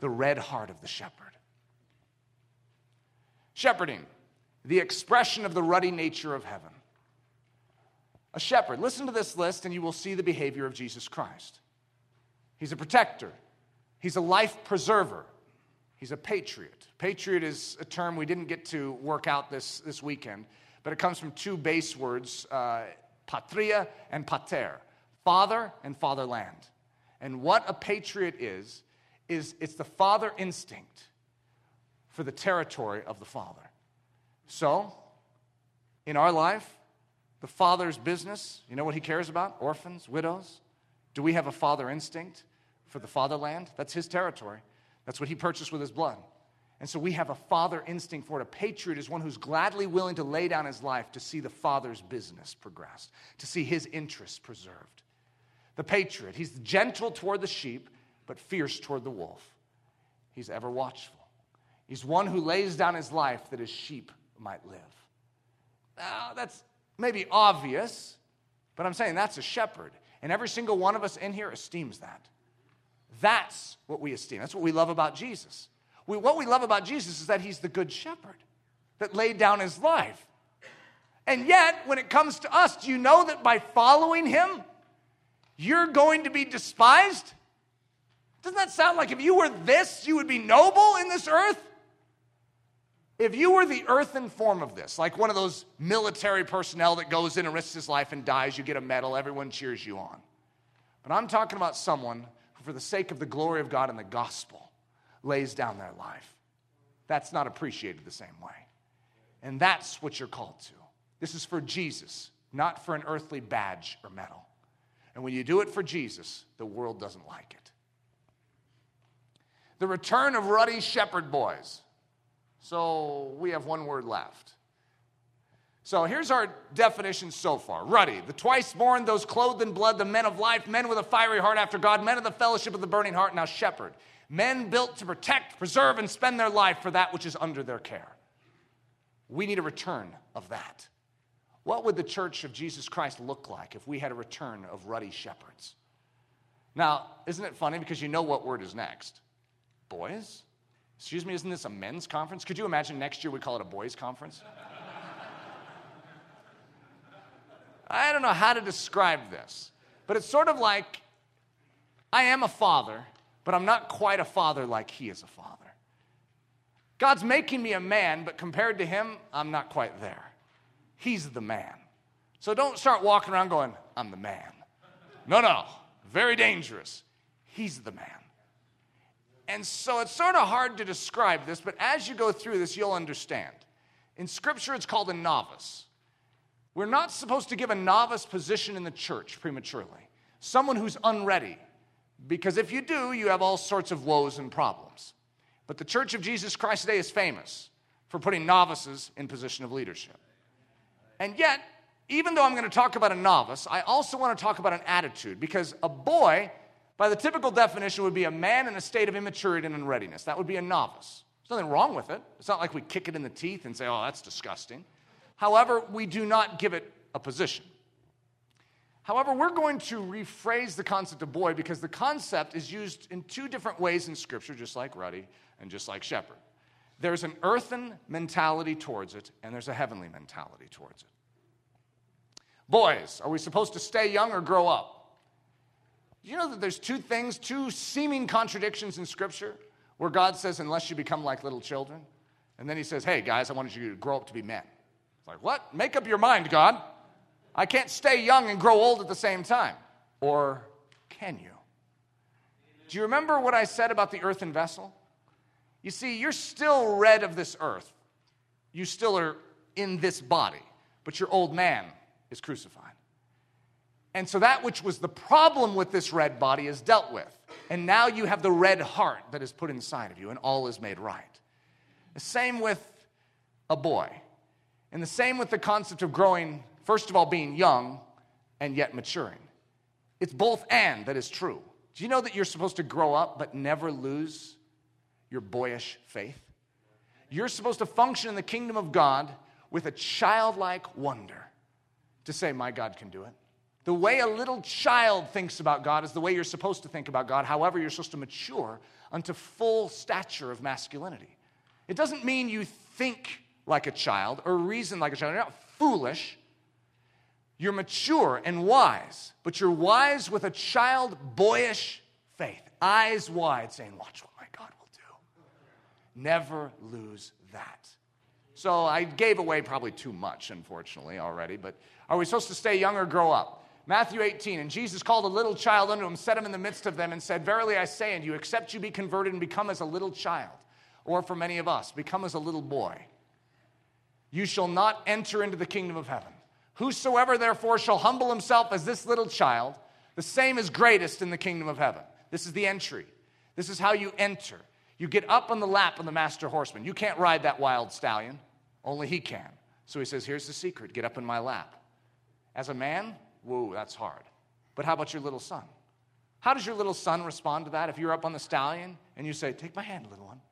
the red heart of the shepherd. Shepherding, the expression of the ruddy nature of heaven. A shepherd. Listen to this list and you will see the behavior of Jesus Christ. He's a protector. He's a life preserver. He's a patriot. Patriot is a term we didn't get to work out this weekend. But it comes from two base words, patria and pater, father and fatherland. And what a patriot is it's the father instinct for the territory of the father. So, in our life, the father's business, you know what he cares about? Orphans, widows. Do we have a father instinct for the fatherland? That's his territory. That's what he purchased with his blood. And so we have a father instinct for it. A patriot is one who's gladly willing to lay down his life to see the father's business progressed, to see his interests preserved. The patriot, he's gentle toward the sheep, but fierce toward the wolf. He's ever watchful. He's one who lays down his life that his sheep might live. Now, that's maybe obvious, but I'm saying that's a shepherd. And every single one of us in here esteems that. That's what we esteem. That's what we love about Jesus. What we love about Jesus is that he's the good shepherd that laid down his life. And yet, when it comes to us, do you know that by following him, you're going to be despised? Doesn't that sound like if you were this, you would be noble in this earth? If you were the earthen form of this, like one of those military personnel that goes in and risks his life and dies, you get a medal, everyone cheers you on. But I'm talking about someone who, for the sake of the glory of God and the gospel, lays down their life. That's not appreciated the same way. And that's what you're called to. This is for Jesus, not for an earthly badge or medal. And when you do it for Jesus, the world doesn't like it. The return of Ruddy Shepherd Boys. So we have one word left. So here's our definition so far. Ruddy, the twice born, those clothed in blood, the men of life, men with a fiery heart after God, men of the fellowship of the burning heart, now shepherd. Men built to protect, preserve, and spend their life for that which is under their care. We need a return of that. What would the church of Jesus Christ look like if we had a return of ruddy shepherds? Now, isn't it funny because you know what word is next? Boys? Excuse me, isn't this a men's conference? Could you imagine next year we call it a boys' conference? I don't know how to describe this, but it's sort of like I am a father, but I'm not quite a father like he is a father. God's making me a man, but compared to him, I'm not quite there. He's the man. So don't start walking around going, I'm the man. No, very dangerous. He's the man. And so it's sort of hard to describe this, but as you go through this, you'll understand. In Scripture, it's called a novice. We're not supposed to give a novice position in the church prematurely. Someone who's unready, because if you do, you have all sorts of woes and problems. But the Church of Jesus Christ today is famous for putting novices in position of leadership. And yet, even though I'm going to talk about a novice, I also want to talk about an attitude, because a boy, by the typical definition, would be a man in a state of immaturity and unreadiness. That would be a novice. There's nothing wrong with it. It's not like we kick it in the teeth and say, oh, that's disgusting. However, we do not give it a position. However, we're going to rephrase the concept of boy, because the concept is used in two different ways in Scripture, just like Ruddy and just like Shepherd. There's an earthen mentality towards it, and there's a heavenly mentality towards it. Boys, are we supposed to stay young or grow up? Do you know that there's two things, two seeming contradictions in Scripture, where God says, unless you become like little children? And then he says, hey, guys, I wanted you to grow up to be men. It's like, what? Make up your mind, God. I can't stay young and grow old at the same time. Or can you? Do you remember what I said about the earthen vessel? You see, you're still red of this earth. You still are in this body, but your old man is crucified. And so that which was the problem with this red body is dealt with. And now you have the red heart that is put inside of you, and all is made right. The same with a boy. And the same with the concept of growing. First of all, being young and yet maturing. It's both and that is true. Do you know that you're supposed to grow up but never lose your boyish faith? You're supposed to function in the kingdom of God with a childlike wonder to say, my God can do it. The way a little child thinks about God is the way you're supposed to think about God. However, you're supposed to mature unto full stature of masculinity. It doesn't mean you think like a child or reason like a child. You're not foolish. You're mature and wise, but you're wise with a child, boyish faith, eyes wide, saying, watch what my God will do. Never lose that. So I gave away probably too much, unfortunately, already, but are we supposed to stay young or grow up? Matthew 18, and Jesus called a little child unto him, set him in the midst of them, and said, verily I say unto you, except you be converted and become as a little child, or for many of us, become as a little boy, you shall not enter into the kingdom of heaven. Whosoever therefore shall humble himself as this little child, the same is greatest in the kingdom of heaven. This is the entry. This is how you enter. You get up on the lap of the master horseman. You can't ride that wild stallion. Only he can. So he says, here's the secret. Get up in my lap. As a man, whoa, that's hard. But how about your little son? How does your little son respond to that? If you're up on the stallion and you say, take my hand, little one.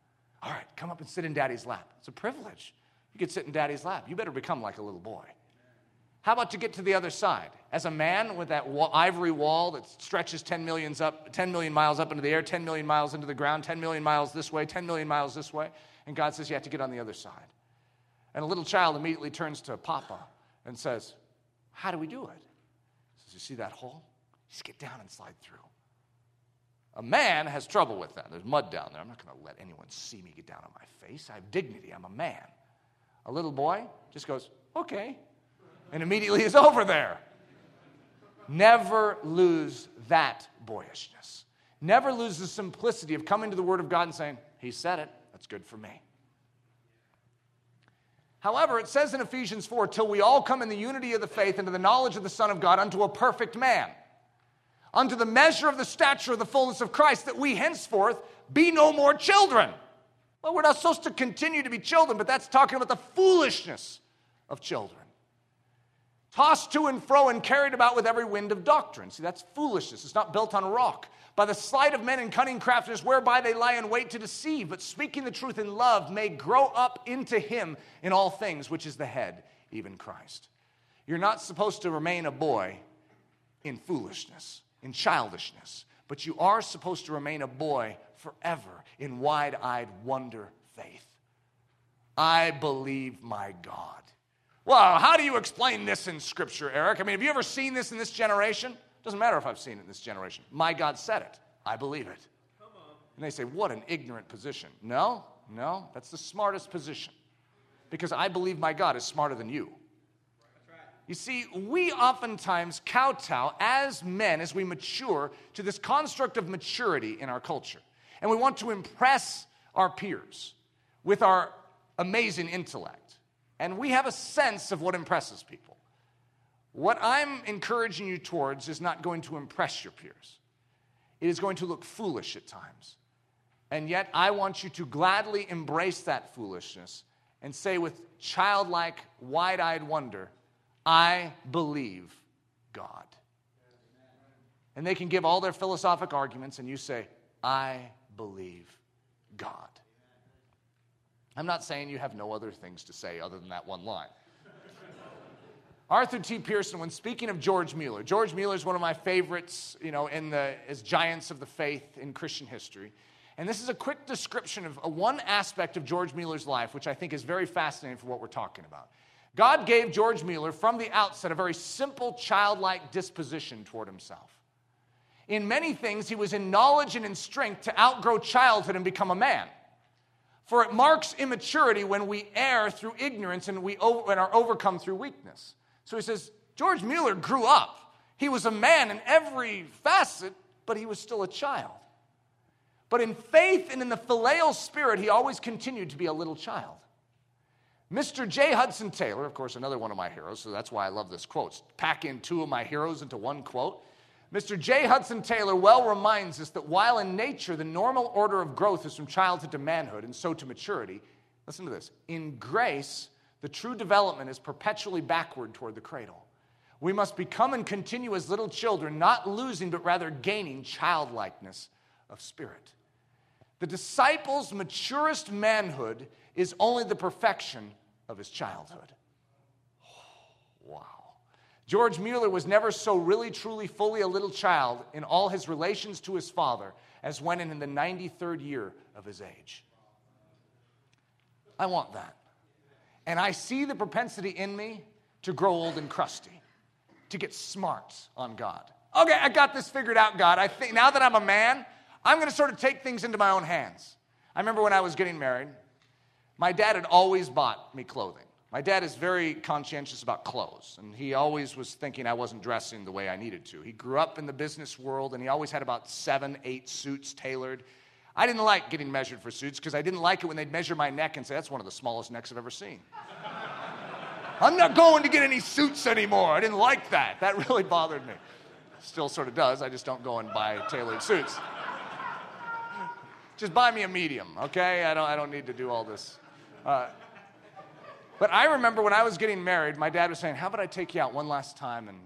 All right, come up and sit in daddy's lap. It's a privilege. You could sit in daddy's lap. You better become like a little boy. How about to get to the other side? As a man with that ivory wall that stretches 10 million miles up into the air, 10 million miles into the ground, 10 million miles this way, 10 million miles this way, and God says you have to get on the other side. And a little child immediately turns to Papa and says, how do we do it? He says, you see that hole? Just get down and slide through. A man has trouble with that. There's mud down there. I'm not going to let anyone see me get down on my face. I have dignity. I'm a man. A little boy just goes, okay. And immediately is over there. Never lose that boyishness. Never lose the simplicity of coming to the Word of God and saying, he said it, that's good for me. However, it says in Ephesians 4, till we all come in the unity of the faith into the knowledge of the Son of God unto a perfect man, unto the measure of the stature of the fullness of Christ, that we henceforth be no more children. Well, we're not supposed to continue to be children, but that's talking about the foolishness of children. Tossed to and fro and carried about with every wind of doctrine. See, that's foolishness. It's not built on a rock. By the sleight of men and cunning craftiness, whereby they lie in wait to deceive, but speaking the truth in love may grow up into him in all things, which is the head, even Christ. You're not supposed to remain a boy in foolishness, in childishness, but you are supposed to remain a boy forever in wide-eyed wonder faith. I believe my God. Well, how do you explain this in Scripture, Eric? I mean, have you ever seen this in this generation? Doesn't matter if I've seen it in this generation. My God said it. I believe it. Come on. And they say, what an ignorant position. No, no, that's the smartest position. Because I believe my God is smarter than you. You see, we oftentimes kowtow as men, as we mature, to this construct of maturity in our culture. And we want to impress our peers with our amazing intellect. And we have a sense of what impresses people. What I'm encouraging you towards is not going to impress your peers. It is going to look foolish at times. And yet, I want you to gladly embrace that foolishness and say with childlike, wide-eyed wonder, I believe God. And they can give all their philosophic arguments, and you say, I believe God. I'm not saying you have no other things to say other than that one line. Arthur T. Pearson, when speaking of George Mueller is one of my favorites, as giants of the faith in Christian history. And this is a quick description of one aspect of George Mueller's life, which I think is very fascinating for what we're talking about. God gave George Mueller, from the outset, a very simple, childlike disposition toward himself. In many things, he was in knowledge and in strength to outgrow childhood and become a man. For it marks immaturity when we err through ignorance and are overcome through weakness. So he says, George Mueller grew up. He was a man in every facet, but he was still a child. But in faith and in the filial spirit, he always continued to be a little child. Mr. J. Hudson Taylor, of course, another one of my heroes, so that's why I love this quote. Pack in two of my heroes into one quote. Mr. J. Hudson Taylor well reminds us that while in nature the normal order of growth is from childhood to manhood and so to maturity, listen to this, in grace the true development is perpetually backward toward the cradle. We must become and continue as little children, not losing but rather gaining childlikeness of spirit. The disciple's maturest manhood is only the perfection of his childhood. Oh, wow. George Mueller was never so really, truly, fully a little child in all his relations to his father as when in the 93rd year of his age. I want that. And I see the propensity in me to grow old and crusty, to get smart on God. Okay, I got this figured out, God. I think now that I'm a man, I'm going to sort of take things into my own hands. I remember when I was getting married, my dad had always bought me clothing. My dad is very conscientious about clothes, and he always was thinking I wasn't dressing the way I needed to. He grew up in the business world, and he always had about 7, 8 suits tailored. I didn't like getting measured for suits because I didn't like it when they'd measure my neck and say, that's one of the smallest necks I've ever seen. I'm not going to get any suits anymore. I didn't like that. That really bothered me. Still sort of does. I just don't go and buy tailored suits. Just buy me a medium, okay? I don't need to do all this. But I remember when I was getting married, my dad was saying, how about I take you out one last time and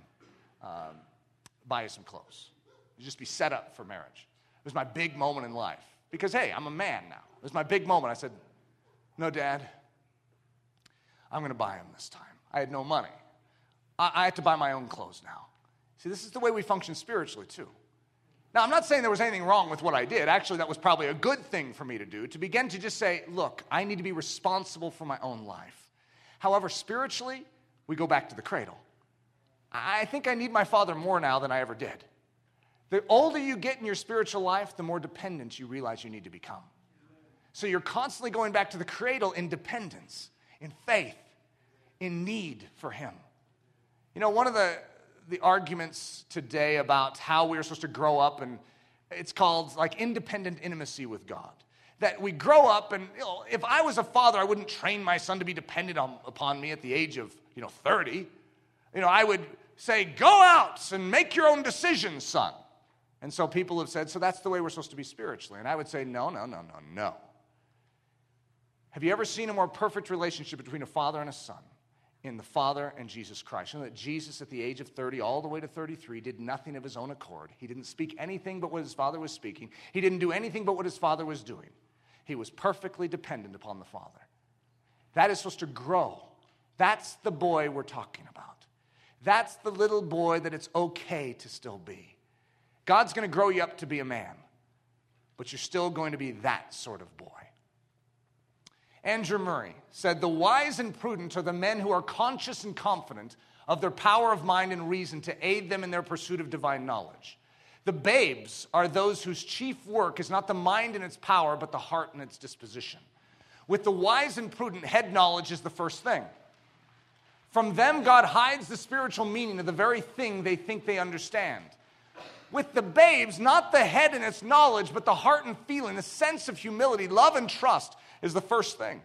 buy you some clothes? You'd just be set up for marriage. It was my big moment in life. Because, hey, I'm a man now. It was my big moment. I said, no, Dad, I'm going to buy him this time. I had no money. I had to buy my own clothes now. See, this is the way we function spiritually, too. Now, I'm not saying there was anything wrong with what I did. Actually, that was probably a good thing for me to do, to begin to just say, look, I need to be responsible for my own life. However, spiritually, we go back to the cradle. I think I need my father more now than I ever did. The older you get in your spiritual life, the more dependent you realize you need to become. So you're constantly going back to the cradle in dependence, in faith, in need for him. You know, one of the arguments today about how we're supposed to grow up, and it's called like independent intimacy with God. That we grow up, and if I was a father, I wouldn't train my son to be dependent upon me at the age of 30. I would say, go out and make your own decisions, son. And so people have said, so that's the way we're supposed to be spiritually. And I would say, no. Have you ever seen a more perfect relationship between a father and a son? In the Father and Jesus Christ. You know that Jesus at the age of 30 all the way to 33 did nothing of his own accord. He didn't speak anything but what his Father was speaking. He didn't do anything but what his Father was doing. He was perfectly dependent upon the Father. That is supposed to grow. That's the boy we're talking about. That's the little boy that it's okay to still be. God's going to grow you up to be a man, but you're still going to be that sort of boy. Andrew Murray said, the wise and prudent are the men who are conscious and confident of their power of mind and reason to aid them in their pursuit of divine knowledge. The babes are those whose chief work is not the mind and its power, but the heart and its disposition. With the wise and prudent, head knowledge is the first thing. From them, God hides the spiritual meaning of the very thing they think they understand. With the babes, not the head and its knowledge, but the heart and feeling, the sense of humility, love and trust is the first thing.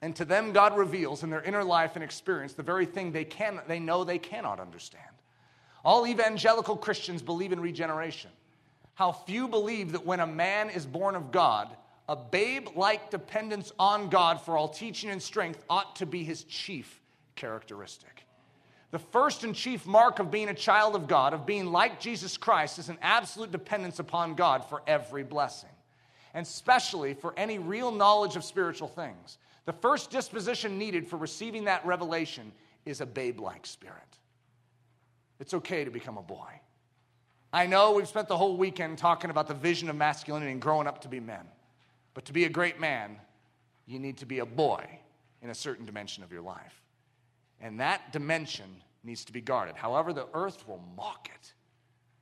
And to them, God reveals in their inner life and experience the very thing they know they cannot understand. All evangelical Christians believe in regeneration. How few believe that when a man is born of God, a babe-like dependence on God for all teaching and strength ought to be his chief characteristic. The first and chief mark of being a child of God, of being like Jesus Christ, is an absolute dependence upon God for every blessing, and especially for any real knowledge of spiritual things. The first disposition needed for receiving that revelation is a babe-like spirit. It's okay to become a boy. I know we've spent the whole weekend talking about the vision of masculinity and growing up to be men. But to be a great man, you need to be a boy in a certain dimension of your life. And that dimension needs to be guarded. However, the earth will mock it.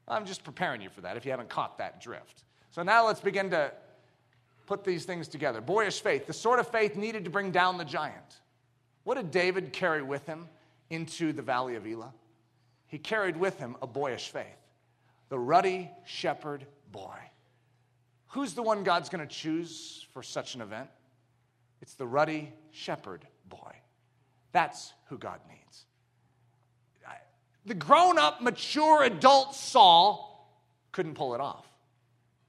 I'm just preparing you for that if you haven't caught that drift. So now let's begin to put these things together. Boyish faith, the sort of faith needed to bring down the giant. What did David carry with him into the Valley of Elah? He carried with him a boyish faith. The Ruddy Shepherd Boy. Who's the one God's going to choose for such an event? It's the Ruddy Shepherd Boy. That's who God needs. The grown-up, mature, adult Saul couldn't pull it off.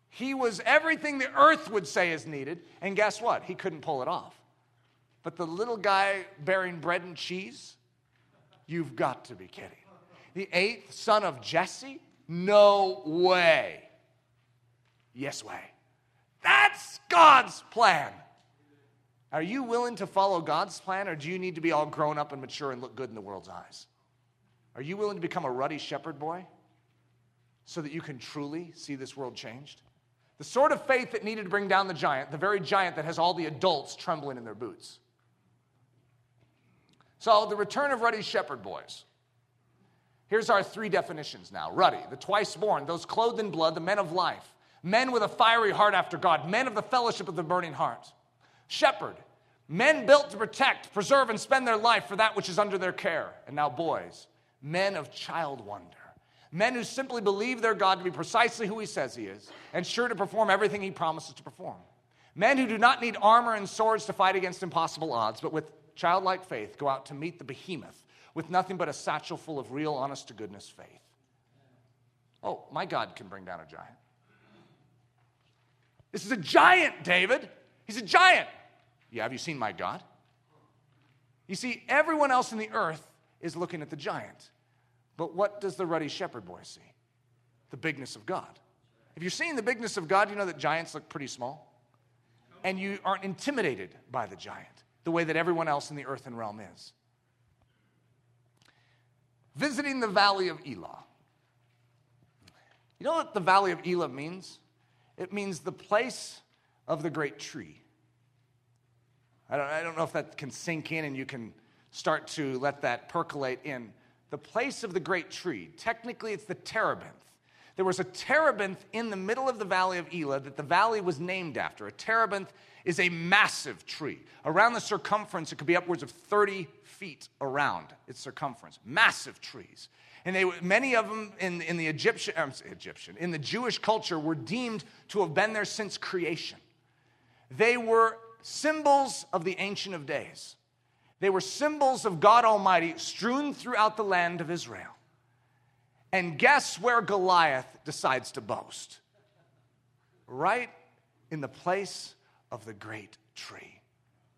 He was everything the earth would say is needed, and guess what? He couldn't pull it off. But the little guy bearing bread and cheese? You've got to be kidding. The eighth son of Jesse? No way. Yes way. That's God's plan. Are you willing to follow God's plan, or do you need to be all grown up and mature and look good in the world's eyes? Are you willing to become a Ruddy Shepherd Boy so that you can truly see this world changed? The sort of faith that needed to bring down the giant, the very giant that has all the adults trembling in their boots. So the return of Ruddy Shepherd Boys. Here's our three definitions now. Ruddy, the twice born, those clothed in blood, the men of life, men with a fiery heart after God, men of the fellowship of the burning heart. Shepherd, men built to protect, preserve, and spend their life for that which is under their care. And now boys, men of child wonder, men who simply believe their God to be precisely who he says he is and sure to perform everything he promises to perform. Men who do not need armor and swords to fight against impossible odds, but with childlike faith go out to meet the behemoth with nothing but a satchel full of real, honest-to-goodness faith. Oh, my God can bring down a giant. This is a giant, David. He's a giant. Yeah, have you seen my God? You see, everyone else in the earth is looking at the giant. But what does the Ruddy Shepherd Boy see? The bigness of God. If you're seeing the bigness of God, you know that giants look pretty small. And you aren't intimidated by the giant the way that everyone else in the earth and realm is. Visiting the Valley of Elah. You know what the Valley of Elah means? It means the place of the great tree. I don't know if that can sink in and you can start to let that percolate in. The place of the great tree. Technically, it's the terebinth. There was a terebinth in the middle of the Valley of Elah that the valley was named after. A terebinth is a massive tree. Around the circumference, it could be upwards of 30 feet around its circumference. Massive trees. And many of them in the in the Jewish culture were deemed to have been there since creation. They were symbols of the Ancient of Days. They were symbols of God Almighty strewn throughout the land of Israel. And guess where Goliath decides to boast? Right in the place of the great tree.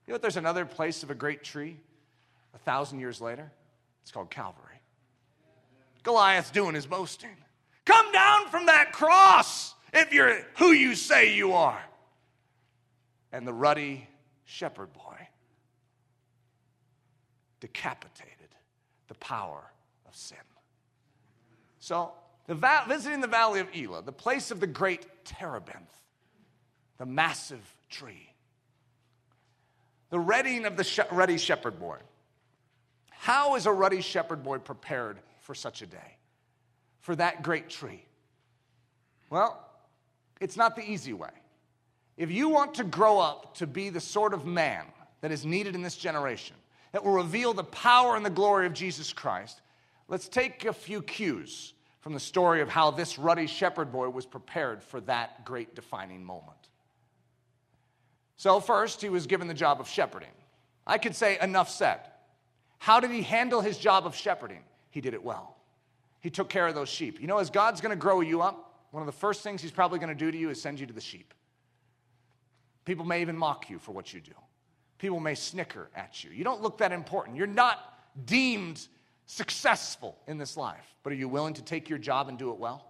You know what? There's another place of a great tree 1,000 years later. It's called Calvary. Goliath's doing his boasting. Come down from that cross if you're who you say you are. And the Ruddy Shepherd Boy decapitated the power of sin. So, visiting the Valley of Elah, the place of the great terebinth, the massive tree, the readying of the Ruddy Shepherd Boy. How is a Ruddy Shepherd Boy prepared for such a day, for that great tree? Well, it's not the easy way. If you want to grow up to be the sort of man that is needed in this generation, that will reveal the power and the glory of Jesus Christ, let's take a few cues from the story of how this Ruddy Shepherd Boy was prepared for that great defining moment. So first, he was given the job of shepherding. I could say enough said. How did he handle his job of shepherding? He did it well. He took care of those sheep. You know, as God's going to grow you up, one of the first things he's probably going to do to you is send you to the sheep. People may even mock you for what you do. People may snicker at you. You don't look that important. You're not deemed successful in this life. But are you willing to take your job and do it well?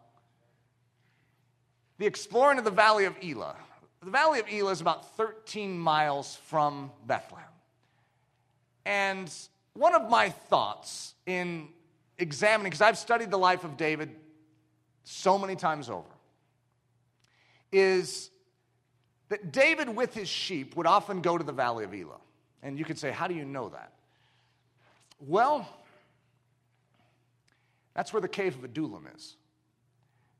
The exploring of the Valley of Elah. The Valley of Elah is about 13 miles from Bethlehem. And one of my thoughts in examining, because I've studied the life of David so many times over, is that David with his sheep would often go to the Valley of Elah. And you could say, how do you know that? Well, that's where the Cave of Adullam is.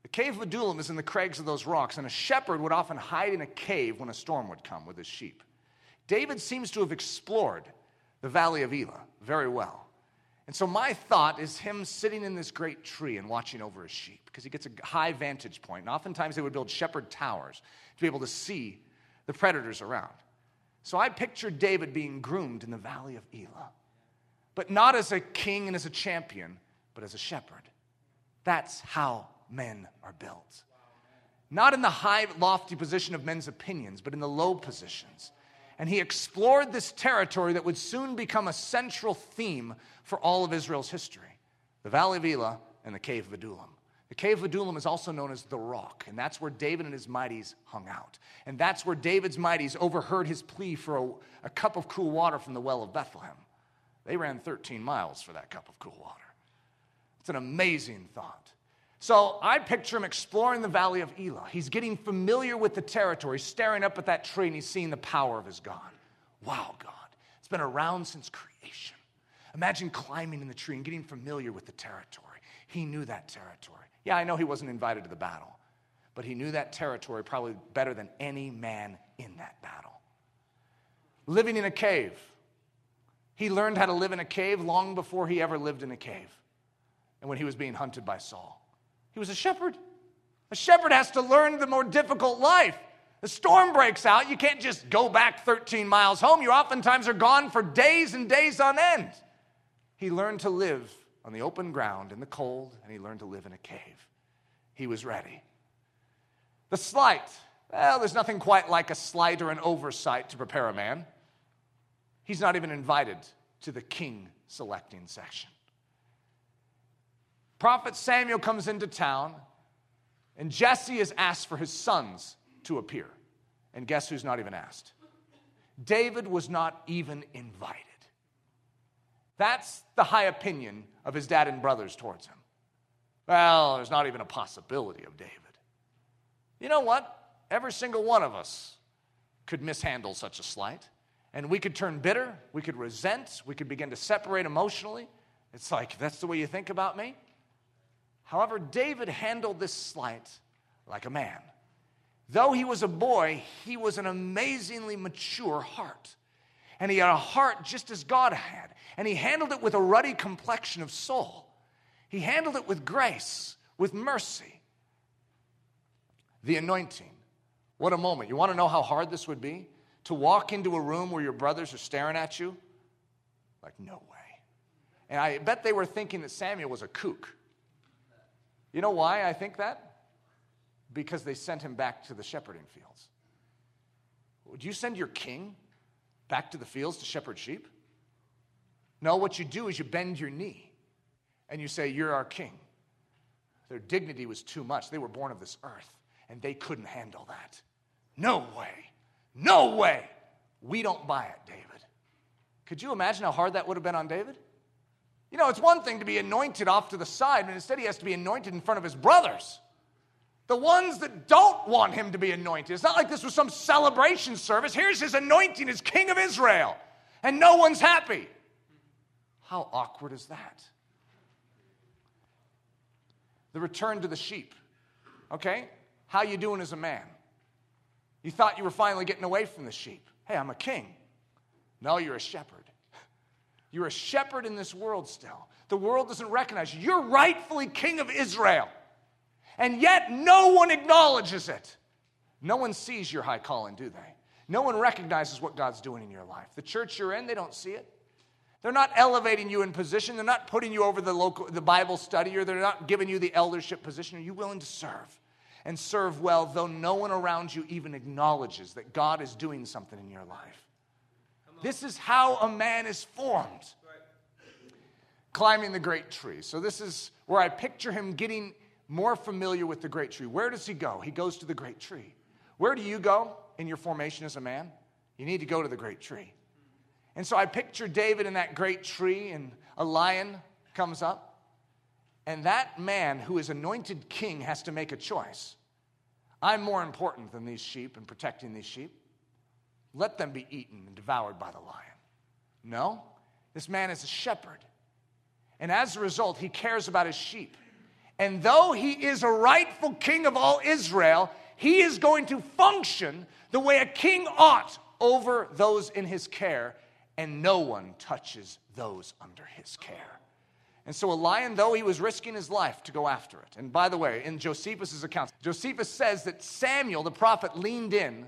The Cave of Adullam is in the crags of those rocks, and a shepherd would often hide in a cave when a storm would come with his sheep. David seems to have explored the Valley of Elah very well. And so my thought is him sitting in this great tree and watching over his sheep, because he gets a high vantage point. And oftentimes they would build shepherd towers to be able to see the predators around. So I picture David being groomed in the Valley of Elah, but not as a king and as a champion, but as a shepherd. That's how men are built. Not in the high, lofty position of men's opinions, but in the low positions. And he explored this territory that would soon become a central theme for all of Israel's history. The Valley of Elah and the Cave of Adullam. The Cave of Adullam is also known as the Rock, and that's where David and his mighties hung out. And that's where David's mighties overheard his plea for a cup of cool water from the well of Bethlehem. They ran 13 miles for that cup of cool water. It's an amazing thought. So I picture him exploring the Valley of Elah. He's getting familiar with the territory, staring up at that tree, and he's seeing the power of his God. Wow, God. It's been around since creation. Imagine climbing in the tree and getting familiar with the territory. He knew that territory. Yeah, I know he wasn't invited to the battle, but he knew that territory probably better than any man in that battle. Living in a cave. He learned how to live in a cave long before he ever lived in a cave, and when he was being hunted by Saul. He was a shepherd. A shepherd has to learn the more difficult life. The storm breaks out. You can't just go back 13 miles home. You oftentimes are gone for days and days on end. He learned to live on the open ground in the cold, and he learned to live in a cave. He was ready. The slight. Well, there's nothing quite like a slight or an oversight to prepare a man. He's not even invited to the king selecting section. Prophet Samuel comes into town, and Jesse is asked for his sons to appear. And guess who's not even asked? David was not even invited. That's the high opinion of his dad and brothers towards him. Well, there's not even a possibility of David. You know what? Every single one of us could mishandle such a slight, and we could turn bitter, we could resent, we could begin to separate emotionally. It's like, that's the way you think about me? However, David handled this slight like a man. Though he was a boy, he was an amazingly mature heart. And he had a heart just as God had. And he handled it with a ruddy complexion of soul. He handled it with grace, with mercy. The anointing. What a moment. You want to know how hard this would be? To walk into a room where your brothers are staring at you? Like, no way. And I bet they were thinking that Samuel was a kook. You know why I think that? Because they sent him back to the shepherding fields. Would you send your king back to the fields to shepherd sheep? No, what you do is you bend your knee and you say, you're our king. Their dignity was too much. They were born of this earth and they couldn't handle that. No way. No way. We don't buy it, David. Could you imagine how hard that would have been on David? You know, it's one thing to be anointed off to the side, but instead he has to be anointed in front of his brothers. The ones that don't want him to be anointed. It's not like this was some celebration service. Here's his anointing as king of Israel, and no one's happy. How awkward is that? The return to the sheep, okay? How you doing as a man? You thought you were finally getting away from the sheep. Hey, I'm a king. No, you're a shepherd. You're a shepherd in this world still. The world doesn't recognize you. You're rightfully king of Israel. And yet no one acknowledges it. No one sees your high calling, do they? No one recognizes what God's doing in your life. The church you're in, they don't see it. They're not elevating you in position. They're not putting you over the Bible study, or they're not giving you the eldership position. Are you willing to serve? And serve well, though no one around you even acknowledges that God is doing something in your life. This is how a man is formed. Right. Climbing the great tree. So this is where I picture him getting more familiar with the great tree. Where does he go? He goes to the great tree. Where do you go in your formation as a man? You need to go to the great tree. And so I picture David in that great tree, and a lion comes up. And that man who is anointed king has to make a choice. I'm more important than these sheep and protecting these sheep. Let them be eaten and devoured by the lion. No, this man is a shepherd. And as a result, he cares about his sheep. And though he is a rightful king of all Israel, he is going to function the way a king ought over those in his care, and no one touches those under his care. And so a lion, though he was risking his life to go after it. And by the way, in Josephus' accounts, Josephus says that Samuel, the prophet, leaned in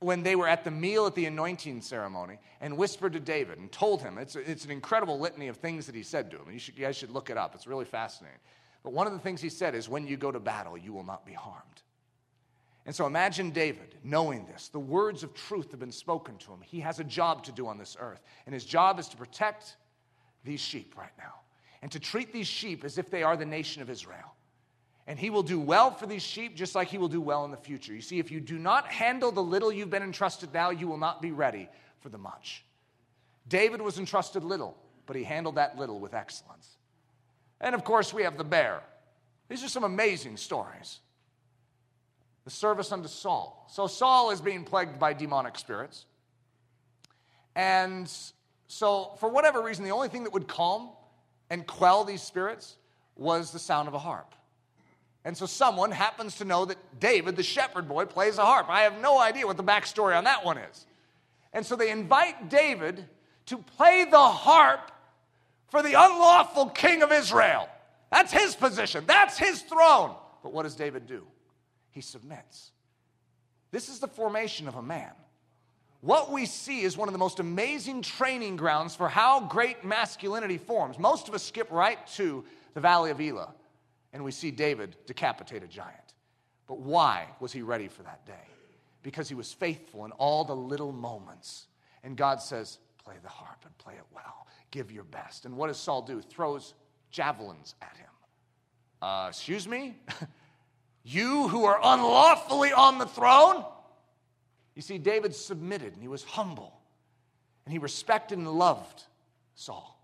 when they were at the meal at the anointing ceremony and whispered to David and told him. It's an incredible litany of things that he said to him. And you guys should look it up. It's really fascinating. But one of the things he said is, when you go to battle, you will not be harmed. And so imagine David knowing this. The words of truth have been spoken to him. He has a job to do on this earth. And his job is to protect these sheep right now, and to treat these sheep as if they are the nation of Israel. And he will do well for these sheep, just like he will do well in the future. You see, if you do not handle the little you've been entrusted now, you will not be ready for the much. David was entrusted little, but he handled that little with excellence. And of course, we have the bear. These are some amazing stories. The service unto Saul. So Saul is being plagued by demonic spirits. And so for whatever reason, the only thing that would calm and quell these spirits was the sound of a harp. And so someone happens to know that David, the shepherd boy, plays a harp. I have no idea what the backstory on that one is. And so they invite David to play the harp for the unlawful king of Israel. That's his position. That's his throne. But what does David do? He submits. This is the formation of a man. What we see is one of the most amazing training grounds for how great masculinity forms. Most of us skip right to the Valley of Elah, and we see David decapitate a giant. But why was he ready for that day? Because he was faithful in all the little moments. And God says, play the harp and play it well. Give your best. And what does Saul do? Throws javelins at him. Excuse me? You who are unlawfully on the throne? You see, David submitted, and he was humble, and he respected and loved Saul.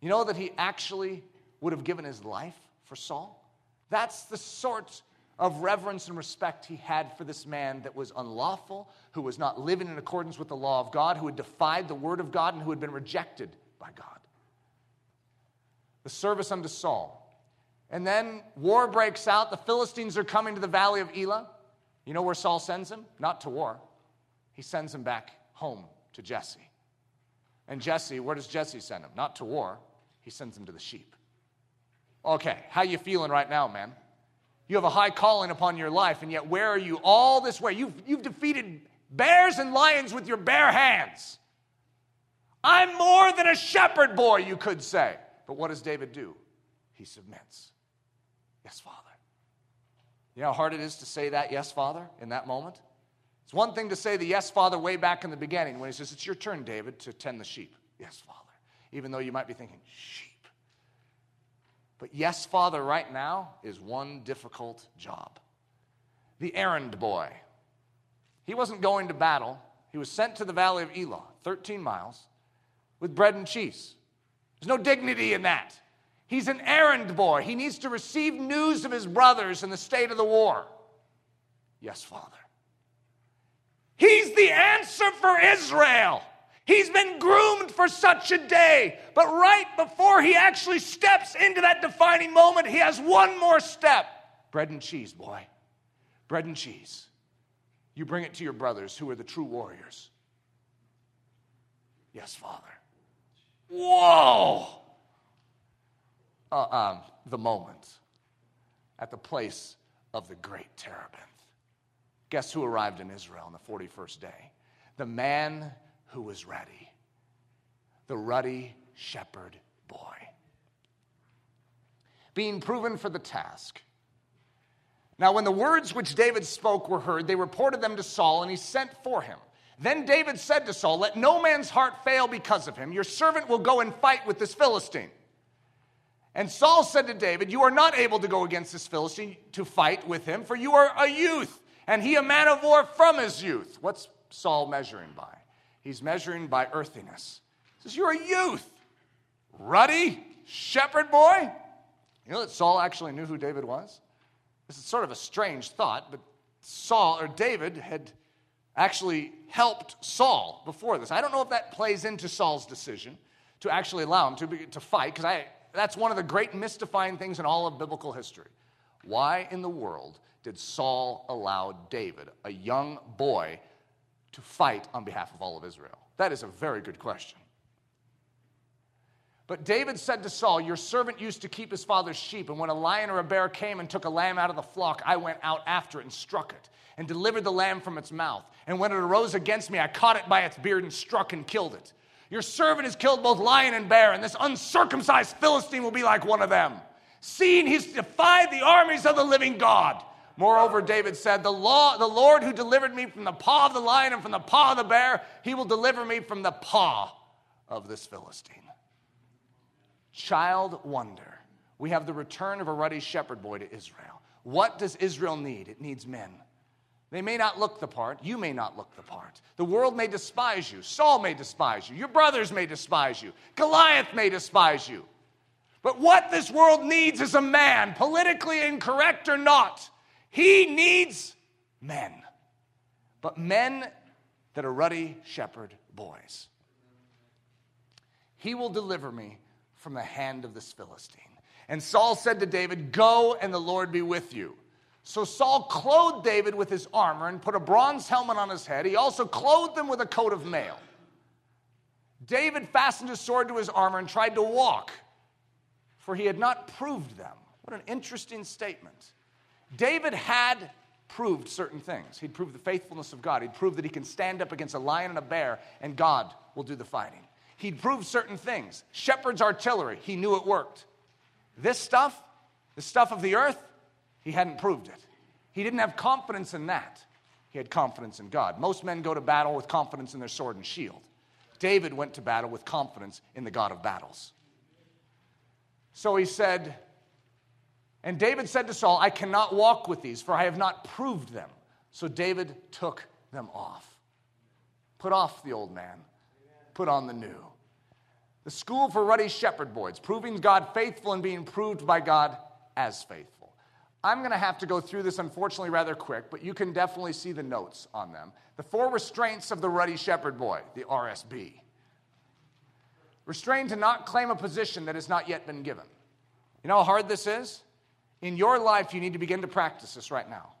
You know that he actually would have given his life for Saul? That's the sort of reverence and respect he had for this man that was unlawful, who was not living in accordance with the law of God, who had defied the word of God, and who had been rejected by God. The service unto Saul. And then war breaks out. The Philistines are coming to the Valley of Elah. You know where Saul sends him? Not to war. He sends him back home to Jesse. And Jesse, where does Jesse send him? Not to war. He sends him to the sheep. Okay, how you feeling right now, man? You have a high calling upon your life, and yet where are you all this way? You've defeated bears and lions with your bare hands. I'm more than a shepherd boy, you could say. But what does David do? He submits. Yes, Father. You know how hard it is to say that, yes, Father, in that moment? It's one thing to say the yes, Father, way back in the beginning when he says, it's your turn, David, to tend the sheep. Yes, Father. Even though you might be thinking, sheep. But yes, Father, right now is one difficult job. The errand boy. He wasn't going to battle. He was sent to the Valley of Elah, 13 miles, with bread and cheese. There's no dignity in that. He's an errand boy. He needs to receive news of his brothers and the state of the war. Yes, Father. He's the answer for Israel. He's been groomed for such a day. But right before he actually steps into that defining moment, he has one more step. Bread and cheese, boy. bread and cheese. You bring it to your brothers who are the true warriors. Yes, Father. Whoa! The moment at the place of the great terebinth. Guess who arrived in Israel on the 41st day? The man who was ready. The Ruddy Shepherd Boy. Being proven for the task. Now, when the words which David spoke were heard, they reported them to Saul, and he sent for him. Then David said to Saul, "Let no man's heart fail because of him. Your servant will go and fight with this Philistine." And Saul said to David, "You are not able to go against this Philistine to fight with him, for you are a youth, and he a man of war from his youth." What's Saul measuring by? He's measuring by earthiness. He says, "You're a youth, Ruddy Shepherd Boy." You know that Saul actually knew who David was? This is sort of a strange thought, but Saul, or David, had actually helped Saul before this. I don't know if that plays into Saul's decision to actually allow him to fight, because that's one of the great mystifying things in all of biblical history. Why in the world did Saul allow David, a young boy, to fight on behalf of all of Israel? That is a very good question. But David said to Saul, "Your servant used to keep his father's sheep, and when a lion or a bear came and took a lamb out of the flock, I went out after it and struck it, and delivered the lamb from its mouth. And when it arose against me, I caught it by its beard and struck and killed it. Your servant has killed both lion and bear, and this uncircumcised Philistine will be like one of them, seeing he's defied the armies of the living God." Moreover, David said, the Lord who delivered me from the paw of the lion and from the paw of the bear, he will deliver me from the paw of this Philistine." Child wonder. We have the return of a Ruddy Shepherd Boy to Israel. What does Israel need? It needs men. They may not look the part. You may not look the part. The world may despise you. Saul may despise you. Your brothers may despise you. Goliath may despise you. But what this world needs is a man, politically incorrect or not. He needs men. But men that are Ruddy Shepherd Boys. "He will deliver me from the hand of this Philistine." And Saul said to David, "Go, and the Lord be with you." So Saul clothed David with his armor and put a bronze helmet on his head. He also clothed him with a coat of mail. David fastened his sword to his armor and tried to walk, for he had not proved them. What an interesting statement. David had proved certain things. He'd proved the faithfulness of God. He'd proved that he can stand up against a lion and a bear, and God will do the fighting. He'd proved certain things. Shepherd's artillery, he knew it worked. This stuff, the stuff of the earth, he hadn't proved it. He didn't have confidence in that. He had confidence in God. Most men go to battle with confidence in their sword and shield. David went to battle with confidence in the God of battles. So he said, and David said to Saul, "I cannot walk with these, for I have not proved them." So David took them off. Put off the old man. Put on the new. The school for Ruddy Shepherd Boys, proving God faithful and being proved by God as faithful. I'm going to have to go through this, unfortunately, rather quick, but you can definitely see the notes on them. The four restraints of the Ruddy Shepherd Boy, the RSB. Restrained to not claim a position that has not yet been given. You know how hard this is? In your life, you need to begin to practice this right now.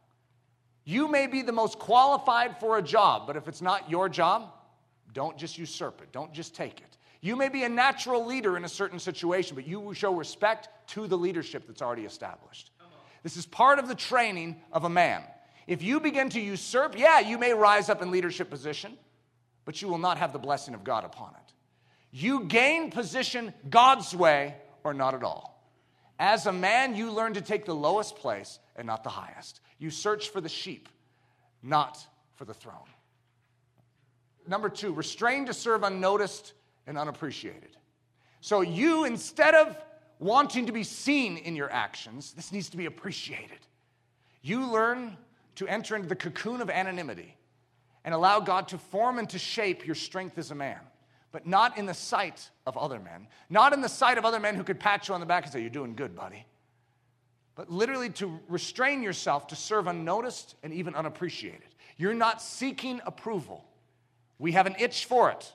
You may be the most qualified for a job, but if it's not your job, don't just usurp it. Don't just take it. You may be a natural leader in a certain situation, but you will show respect to the leadership that's already established. This is part of the training of a man. If you begin to usurp, you may rise up in leadership position, but you will not have the blessing of God upon it. You gain position God's way or not at all. As a man, you learn to take the lowest place and not the highest. You search for the sheep, not for the throne. Number two, restrained to serve unnoticed and unappreciated. So you, instead of wanting to be seen in your actions, this needs to be appreciated. You learn to enter into the cocoon of anonymity and allow God to form and to shape your strength as a man, but not in the sight of other men, not in the sight of other men who could pat you on the back and say, "You're doing good, buddy," but literally to restrain yourself to serve unnoticed and even unappreciated. You're not seeking approval. We have an itch for it,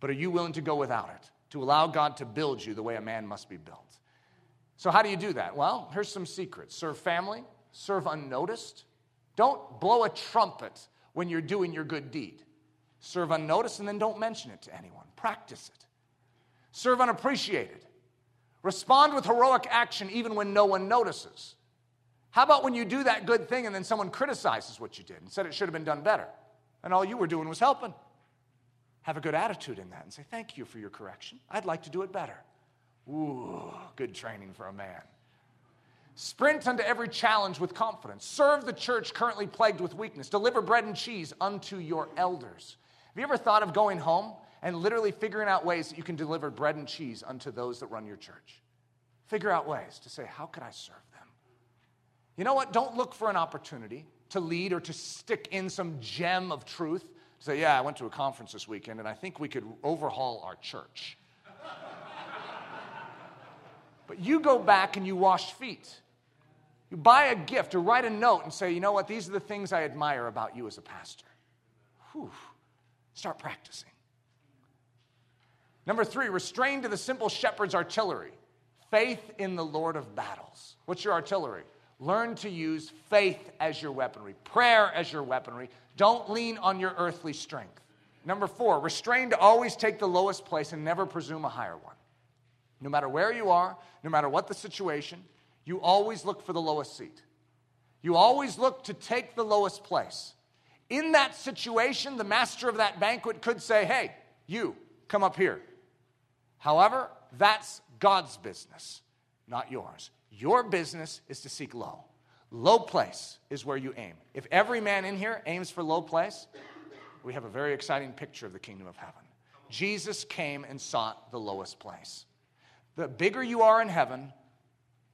but are you willing to go without it, to allow God to build you the way a man must be built? So how do you do that? Well, here's some secrets. Serve family, serve unnoticed, Don't blow a trumpet when you're doing your good deed. Serve unnoticed and then don't mention it to anyone. Practice it. Serve unappreciated. Respond with heroic action even when no one notices. How about when you do that good thing and then someone criticizes what you did and said it should have been done better, and all you were doing was helping? Have a good attitude in that and say, thank you for your correction. I'd like to do it better. Ooh, good training for a man. Sprint unto every challenge with confidence. Serve the church currently plagued with weakness. Deliver bread and cheese unto your elders. Have you ever thought of going home and literally figuring out ways that you can deliver bread and cheese unto those that run your church? Figure out ways to say, how could I serve them? You know what? Don't look for an opportunity to lead or to stick in some gem of truth. Say, yeah, I went to a conference this weekend, and I think we could overhaul our church. But you go back and you wash feet. You buy a gift or write a note and say, you know what, these are the things I admire about you as a pastor. Whew. Start practicing. Number 3, restrain to the simple shepherd's artillery. Faith in the Lord of battles. What's your artillery? Learn to use faith as your weaponry, prayer as your weaponry. Don't lean on your earthly strength. Number 4, restrain to always take the lowest place and never presume a higher one. No matter where you are, no matter what the situation, you always look for the lowest seat. You always look to take the lowest place. In that situation, the master of that banquet could say, hey, you, come up here. However, that's God's business, not yours. Your business is to seek low. Low place is where you aim. If every man in here aims for low place, we have a very exciting picture of the kingdom of heaven. Jesus came and sought the lowest place. The bigger you are in heaven,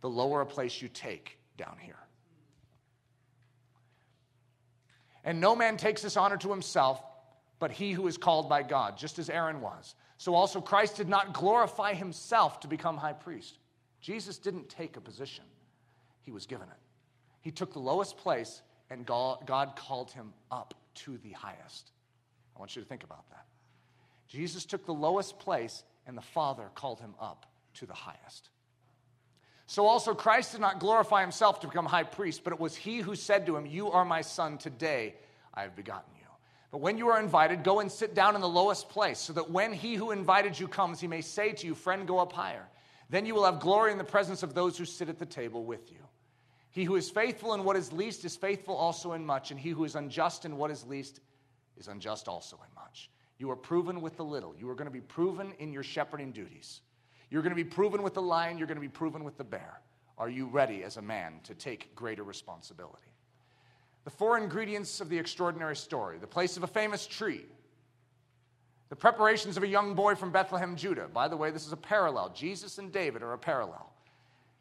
the lower a place you take down here. And no man takes this honor to himself, but he who is called by God, just as Aaron was. So also Christ did not glorify himself to become high priest. Jesus didn't take a position. He was given it. He took the lowest place, and God called him up to the highest. I want you to think about that. Jesus took the lowest place, and the Father called him up to the highest. So also Christ did not glorify himself to become high priest, but it was he who said to him, you are my son, today I have begotten you. But when you are invited, go and sit down in the lowest place, so that when he who invited you comes, he may say to you, friend, go up higher. Then you will have glory in the presence of those who sit at the table with you. He who is faithful in what is least is faithful also in much, and he who is unjust in what is least is unjust also in much. You are proven with the little. You are going to be proven in your shepherding duties. You're going to be proven with the lion. You're going to be proven with the bear. Are you ready as a man to take greater responsibility? The 4 ingredients of the extraordinary story: the place of a famous tree, the preparations of a young boy from Bethlehem, Judah. By the way, this is a parallel. Jesus and David are a parallel.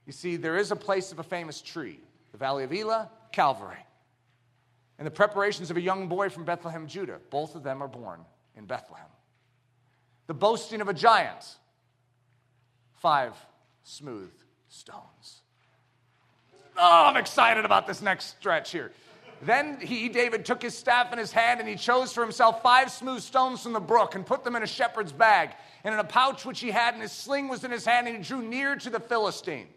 You see, there is a place of a famous tree, the Valley of Elah, Calvary. And the preparations of a young boy from Bethlehem, Judah. Both of them are born in Bethlehem. The boasting of a giant, 5 smooth stones. Oh, I'm excited about this next stretch here. Then he, David, took his staff in his hand, and he chose for himself 5 smooth stones from the brook and put them in a shepherd's bag and in a pouch which he had, and his sling was in his hand, and he drew near to the Philistine.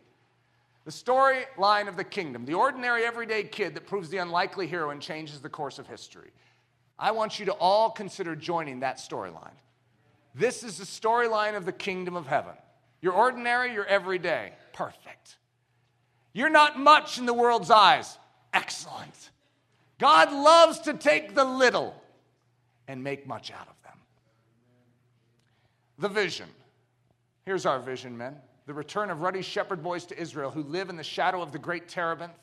The storyline of the kingdom, the ordinary everyday kid that proves the unlikely hero and changes the course of history. I want you to all consider joining that storyline. This is the storyline of the kingdom of heaven. You're ordinary, you're everyday. Perfect. You're not much in the world's eyes. Excellent. God loves to take the little and make much out of them. The vision. Here's our vision, men. The return of Ruddy Shepherd Boys to Israel, who live in the shadow of the great terebinth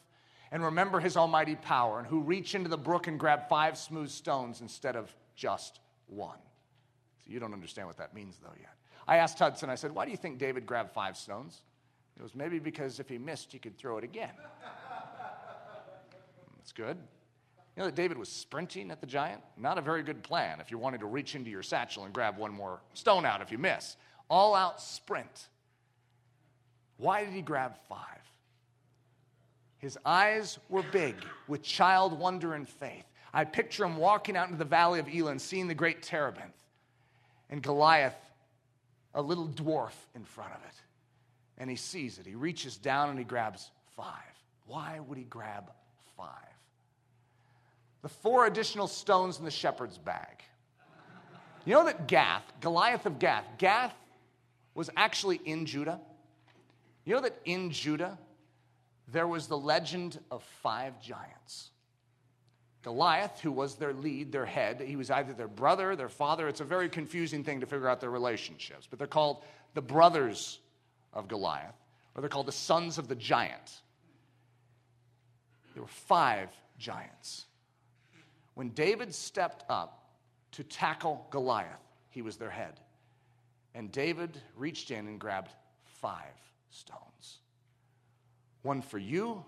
and remember his almighty power, and who reach into the brook and grab 5 smooth stones instead of just 1. So you don't understand what that means, though, yet. I asked Hudson, I said, why do you think David grabbed 5 stones? He goes, maybe because if he missed, he could throw it again. That's good. You know that David was sprinting at the giant? Not a very good plan if you wanted to reach into your satchel and grab 1 more stone out if you miss. All out sprint. Why did he grab 5? His eyes were big with child wonder and faith. I picture him walking out into the Valley of Elah and seeing the great terebinth and Goliath, a little dwarf in front of it. And he sees it. He reaches down and he grabs 5. Why would he grab 5? the 4 additional stones in the shepherd's bag. You know that Gath, Goliath of Gath, Gath was actually in Judah. You know that in Judah, there was the legend of 5 giants. Goliath, who was their lead, their head, he was either their brother, their father. It's a very confusing thing to figure out their relationships, but they're called the brothers of Goliath, or they're called the sons of the giant. There were 5 giants. When David stepped up to tackle Goliath, he was their head. And David reached in and grabbed 5 stones. One for you,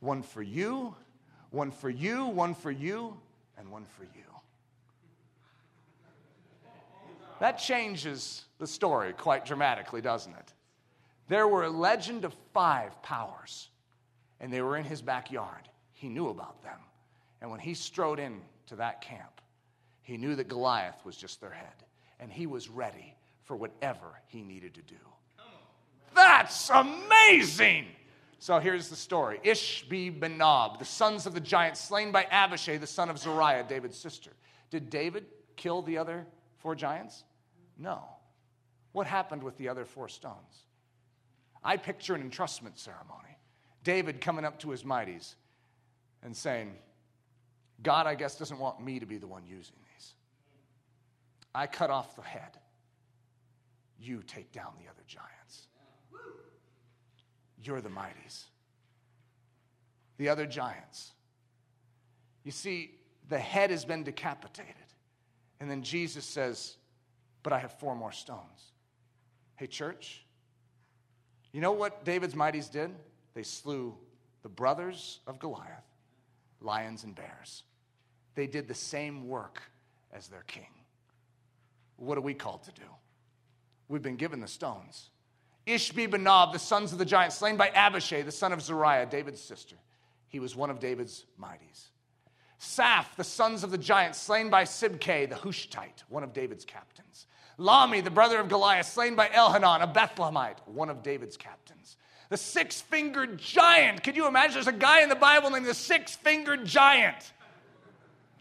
one for you, one for you, one for you, and one for you. That changes the story quite dramatically, doesn't it? There were a legend of 5 powers, and they were in his backyard. He knew about them. And when he strode in to that camp, he knew that Goliath was just their head, and he was ready for whatever he needed to do. That's amazing! So here's the story. Ishbi Benob, the sons of the giants, slain by Abishai, the son of Zariah, David's sister. Did David kill the other 4 giants? No. What happened with the other 4 stones? I picture an entrustment ceremony. David coming up to his mighties and saying, God, I guess, doesn't want me to be the one using these. I cut off the head. You take down the other giants. You're the mighties. The other giants. You see, the head has been decapitated. And then Jesus says, but I have 4 more stones. Hey, church, you know what David's mighties did? They slew the brothers of Goliath, lions and bears. They did the same work as their king. What are we called to do? We've been given the stones. Ishbi Benob, the sons of the giants, slain by Abishai, the son of Zariah, David's sister. He was one of David's mighties. Saph, the sons of the giants, slain by Sibkei, the Hushtite, one of David's captains. Lami, the brother of Goliath, slain by Elhanan, a Bethlehemite, one of David's captains. The 6-fingered giant. Could you imagine? There's a guy in the Bible named the 6-fingered giant.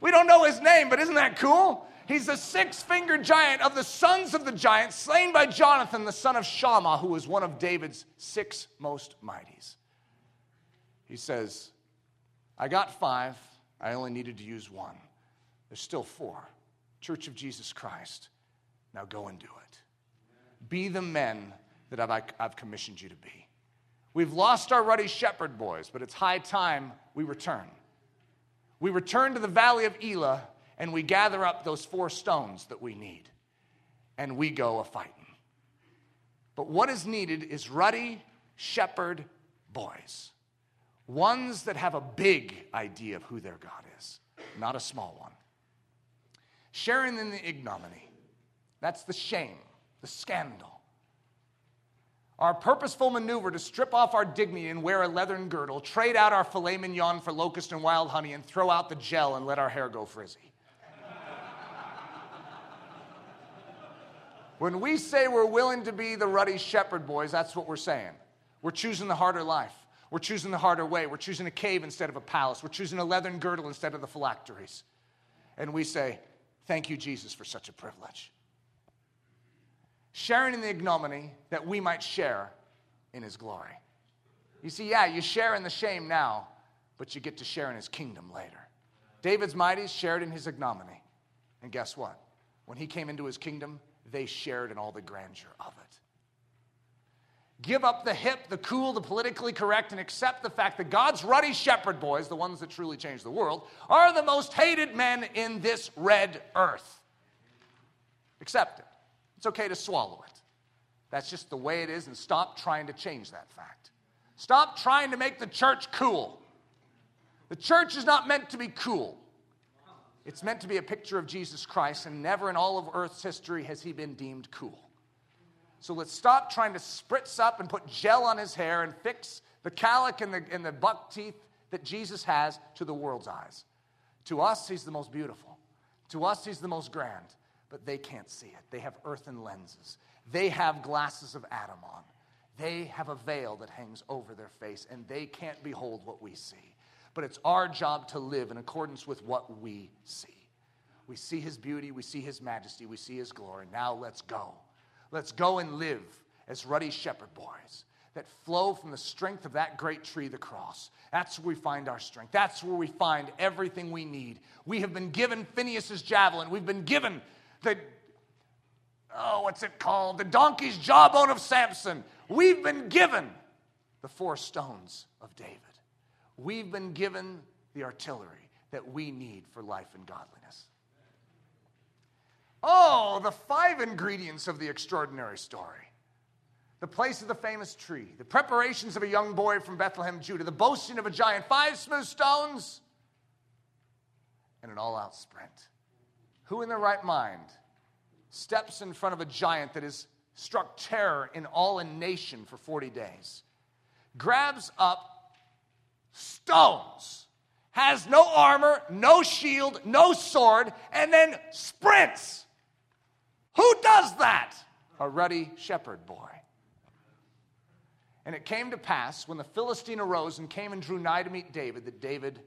We don't know his name, but isn't that cool? He's the 6-fingered giant of the sons of the giants, slain by Jonathan, the son of Shammah, who was one of David's 6 most mighties. He says, I got 5. I only needed to use 1. There's still 4. Church of Jesus Christ, now go and do it. Be the men that I've commissioned you to be. We've lost our Ruddy Shepherd Boys, but it's high time we return. We return to the Valley of Elah, and we gather up those 4 stones that we need, and we go a-fighting. But what is needed is Ruddy Shepherd Boys, ones that have a big idea of who their God is, not a small one. Sharing in the ignominy, that's the shame, the scandal. Our purposeful maneuver to strip off our dignity and wear a leathern girdle, trade out our filet mignon for locust and wild honey, and throw out the gel and let our hair go frizzy. When we say we're willing to be the Ruddy Shepherd Boys, that's what we're saying. We're choosing the harder life. We're choosing the harder way. We're choosing a cave instead of a palace. We're choosing a leathern girdle instead of the phylacteries. And we say, thank you, Jesus, for such a privilege. Sharing in the ignominy that we might share in his glory. You see, yeah, you share in the shame now, but you get to share in his kingdom later. David's mighties shared in his ignominy. And guess what? When he came into his kingdom, they shared in all the grandeur of it. Give up the hip, the cool, the politically correct, and accept the fact that God's Ruddy Shepherd Boys, the ones that truly change the world, are the most hated men in this red earth. Accept it. It's okay to swallow it. That's just the way it is, and stop trying to change that fact. Stop trying to make the church cool. The church is not meant to be cool. It's meant to be a picture of Jesus Christ, and never in all of Earth's history has he been deemed cool. So let's stop trying to spritz up and put gel on his hair and fix the calic and the buck teeth that Jesus has to the world's eyes. To us, he's the most beautiful. To us, he's the most grand. But they can't see it. They have earthen lenses. They have glasses of Adam on. They have a veil that hangs over their face, and they can't behold what we see. But it's our job to live in accordance with what we see. We see his beauty, we see his majesty, we see his glory. Now let's go. Let's go and live as ruddy shepherd boys that flow from the strength of that great tree, the cross. That's where we find our strength. That's where we find everything we need. We have been given Phineas's javelin. We've been given the, the donkey's jawbone of Samson. We've been given the 4 stones of David. We've been given the artillery that we need for life and godliness. Oh, the 5 ingredients of the extraordinary story. The place of the famous tree, the preparations of a young boy from Bethlehem, Judah, the boasting of a giant, 5 smooth stones, and an all-out sprint. Who in their right mind steps in front of a giant that has struck terror in all a nation for 40 days, grabs up stones, has no armor, no shield, no sword, and then sprints? Who does that? A ruddy shepherd boy. And it came to pass, when the Philistine arose and came and drew nigh to meet David, that David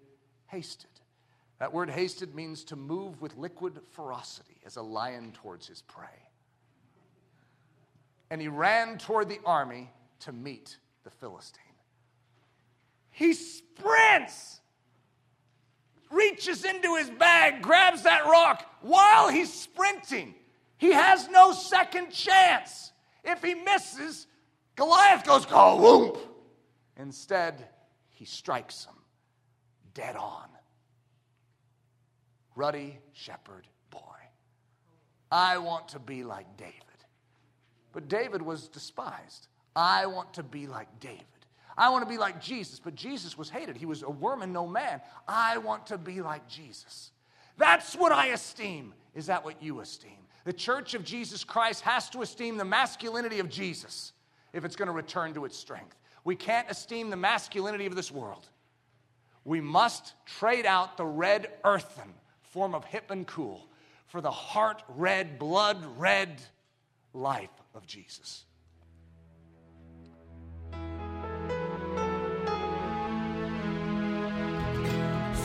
hasted. That word hasted means to move with liquid ferocity as a lion towards his prey. And he ran toward the army to meet the Philistine. He sprints, reaches into his bag, grabs that rock while he's sprinting. He has no second chance. If he misses, Goliath goes, whoop. Instead, he strikes him dead on. Ruddy shepherd boy. I want to be like David. But David was despised. I want to be like David. I want to be like Jesus. But Jesus was hated. He was a worm and no man. I want to be like Jesus. That's what I esteem. Is that what you esteem? The Church of Jesus Christ has to esteem the masculinity of Jesus if it's going to return to its strength. We can't esteem the masculinity of this world. We must trade out the red earthen form of hip and cool for the heart red, blood red life of Jesus.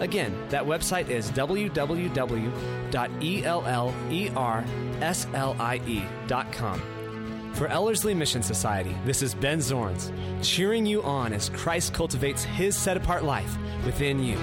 Again, that website is www.ellerslie.com. For Ellerslie Mission Society, this is Ben Zorns, cheering you on as Christ cultivates his set-apart life within you.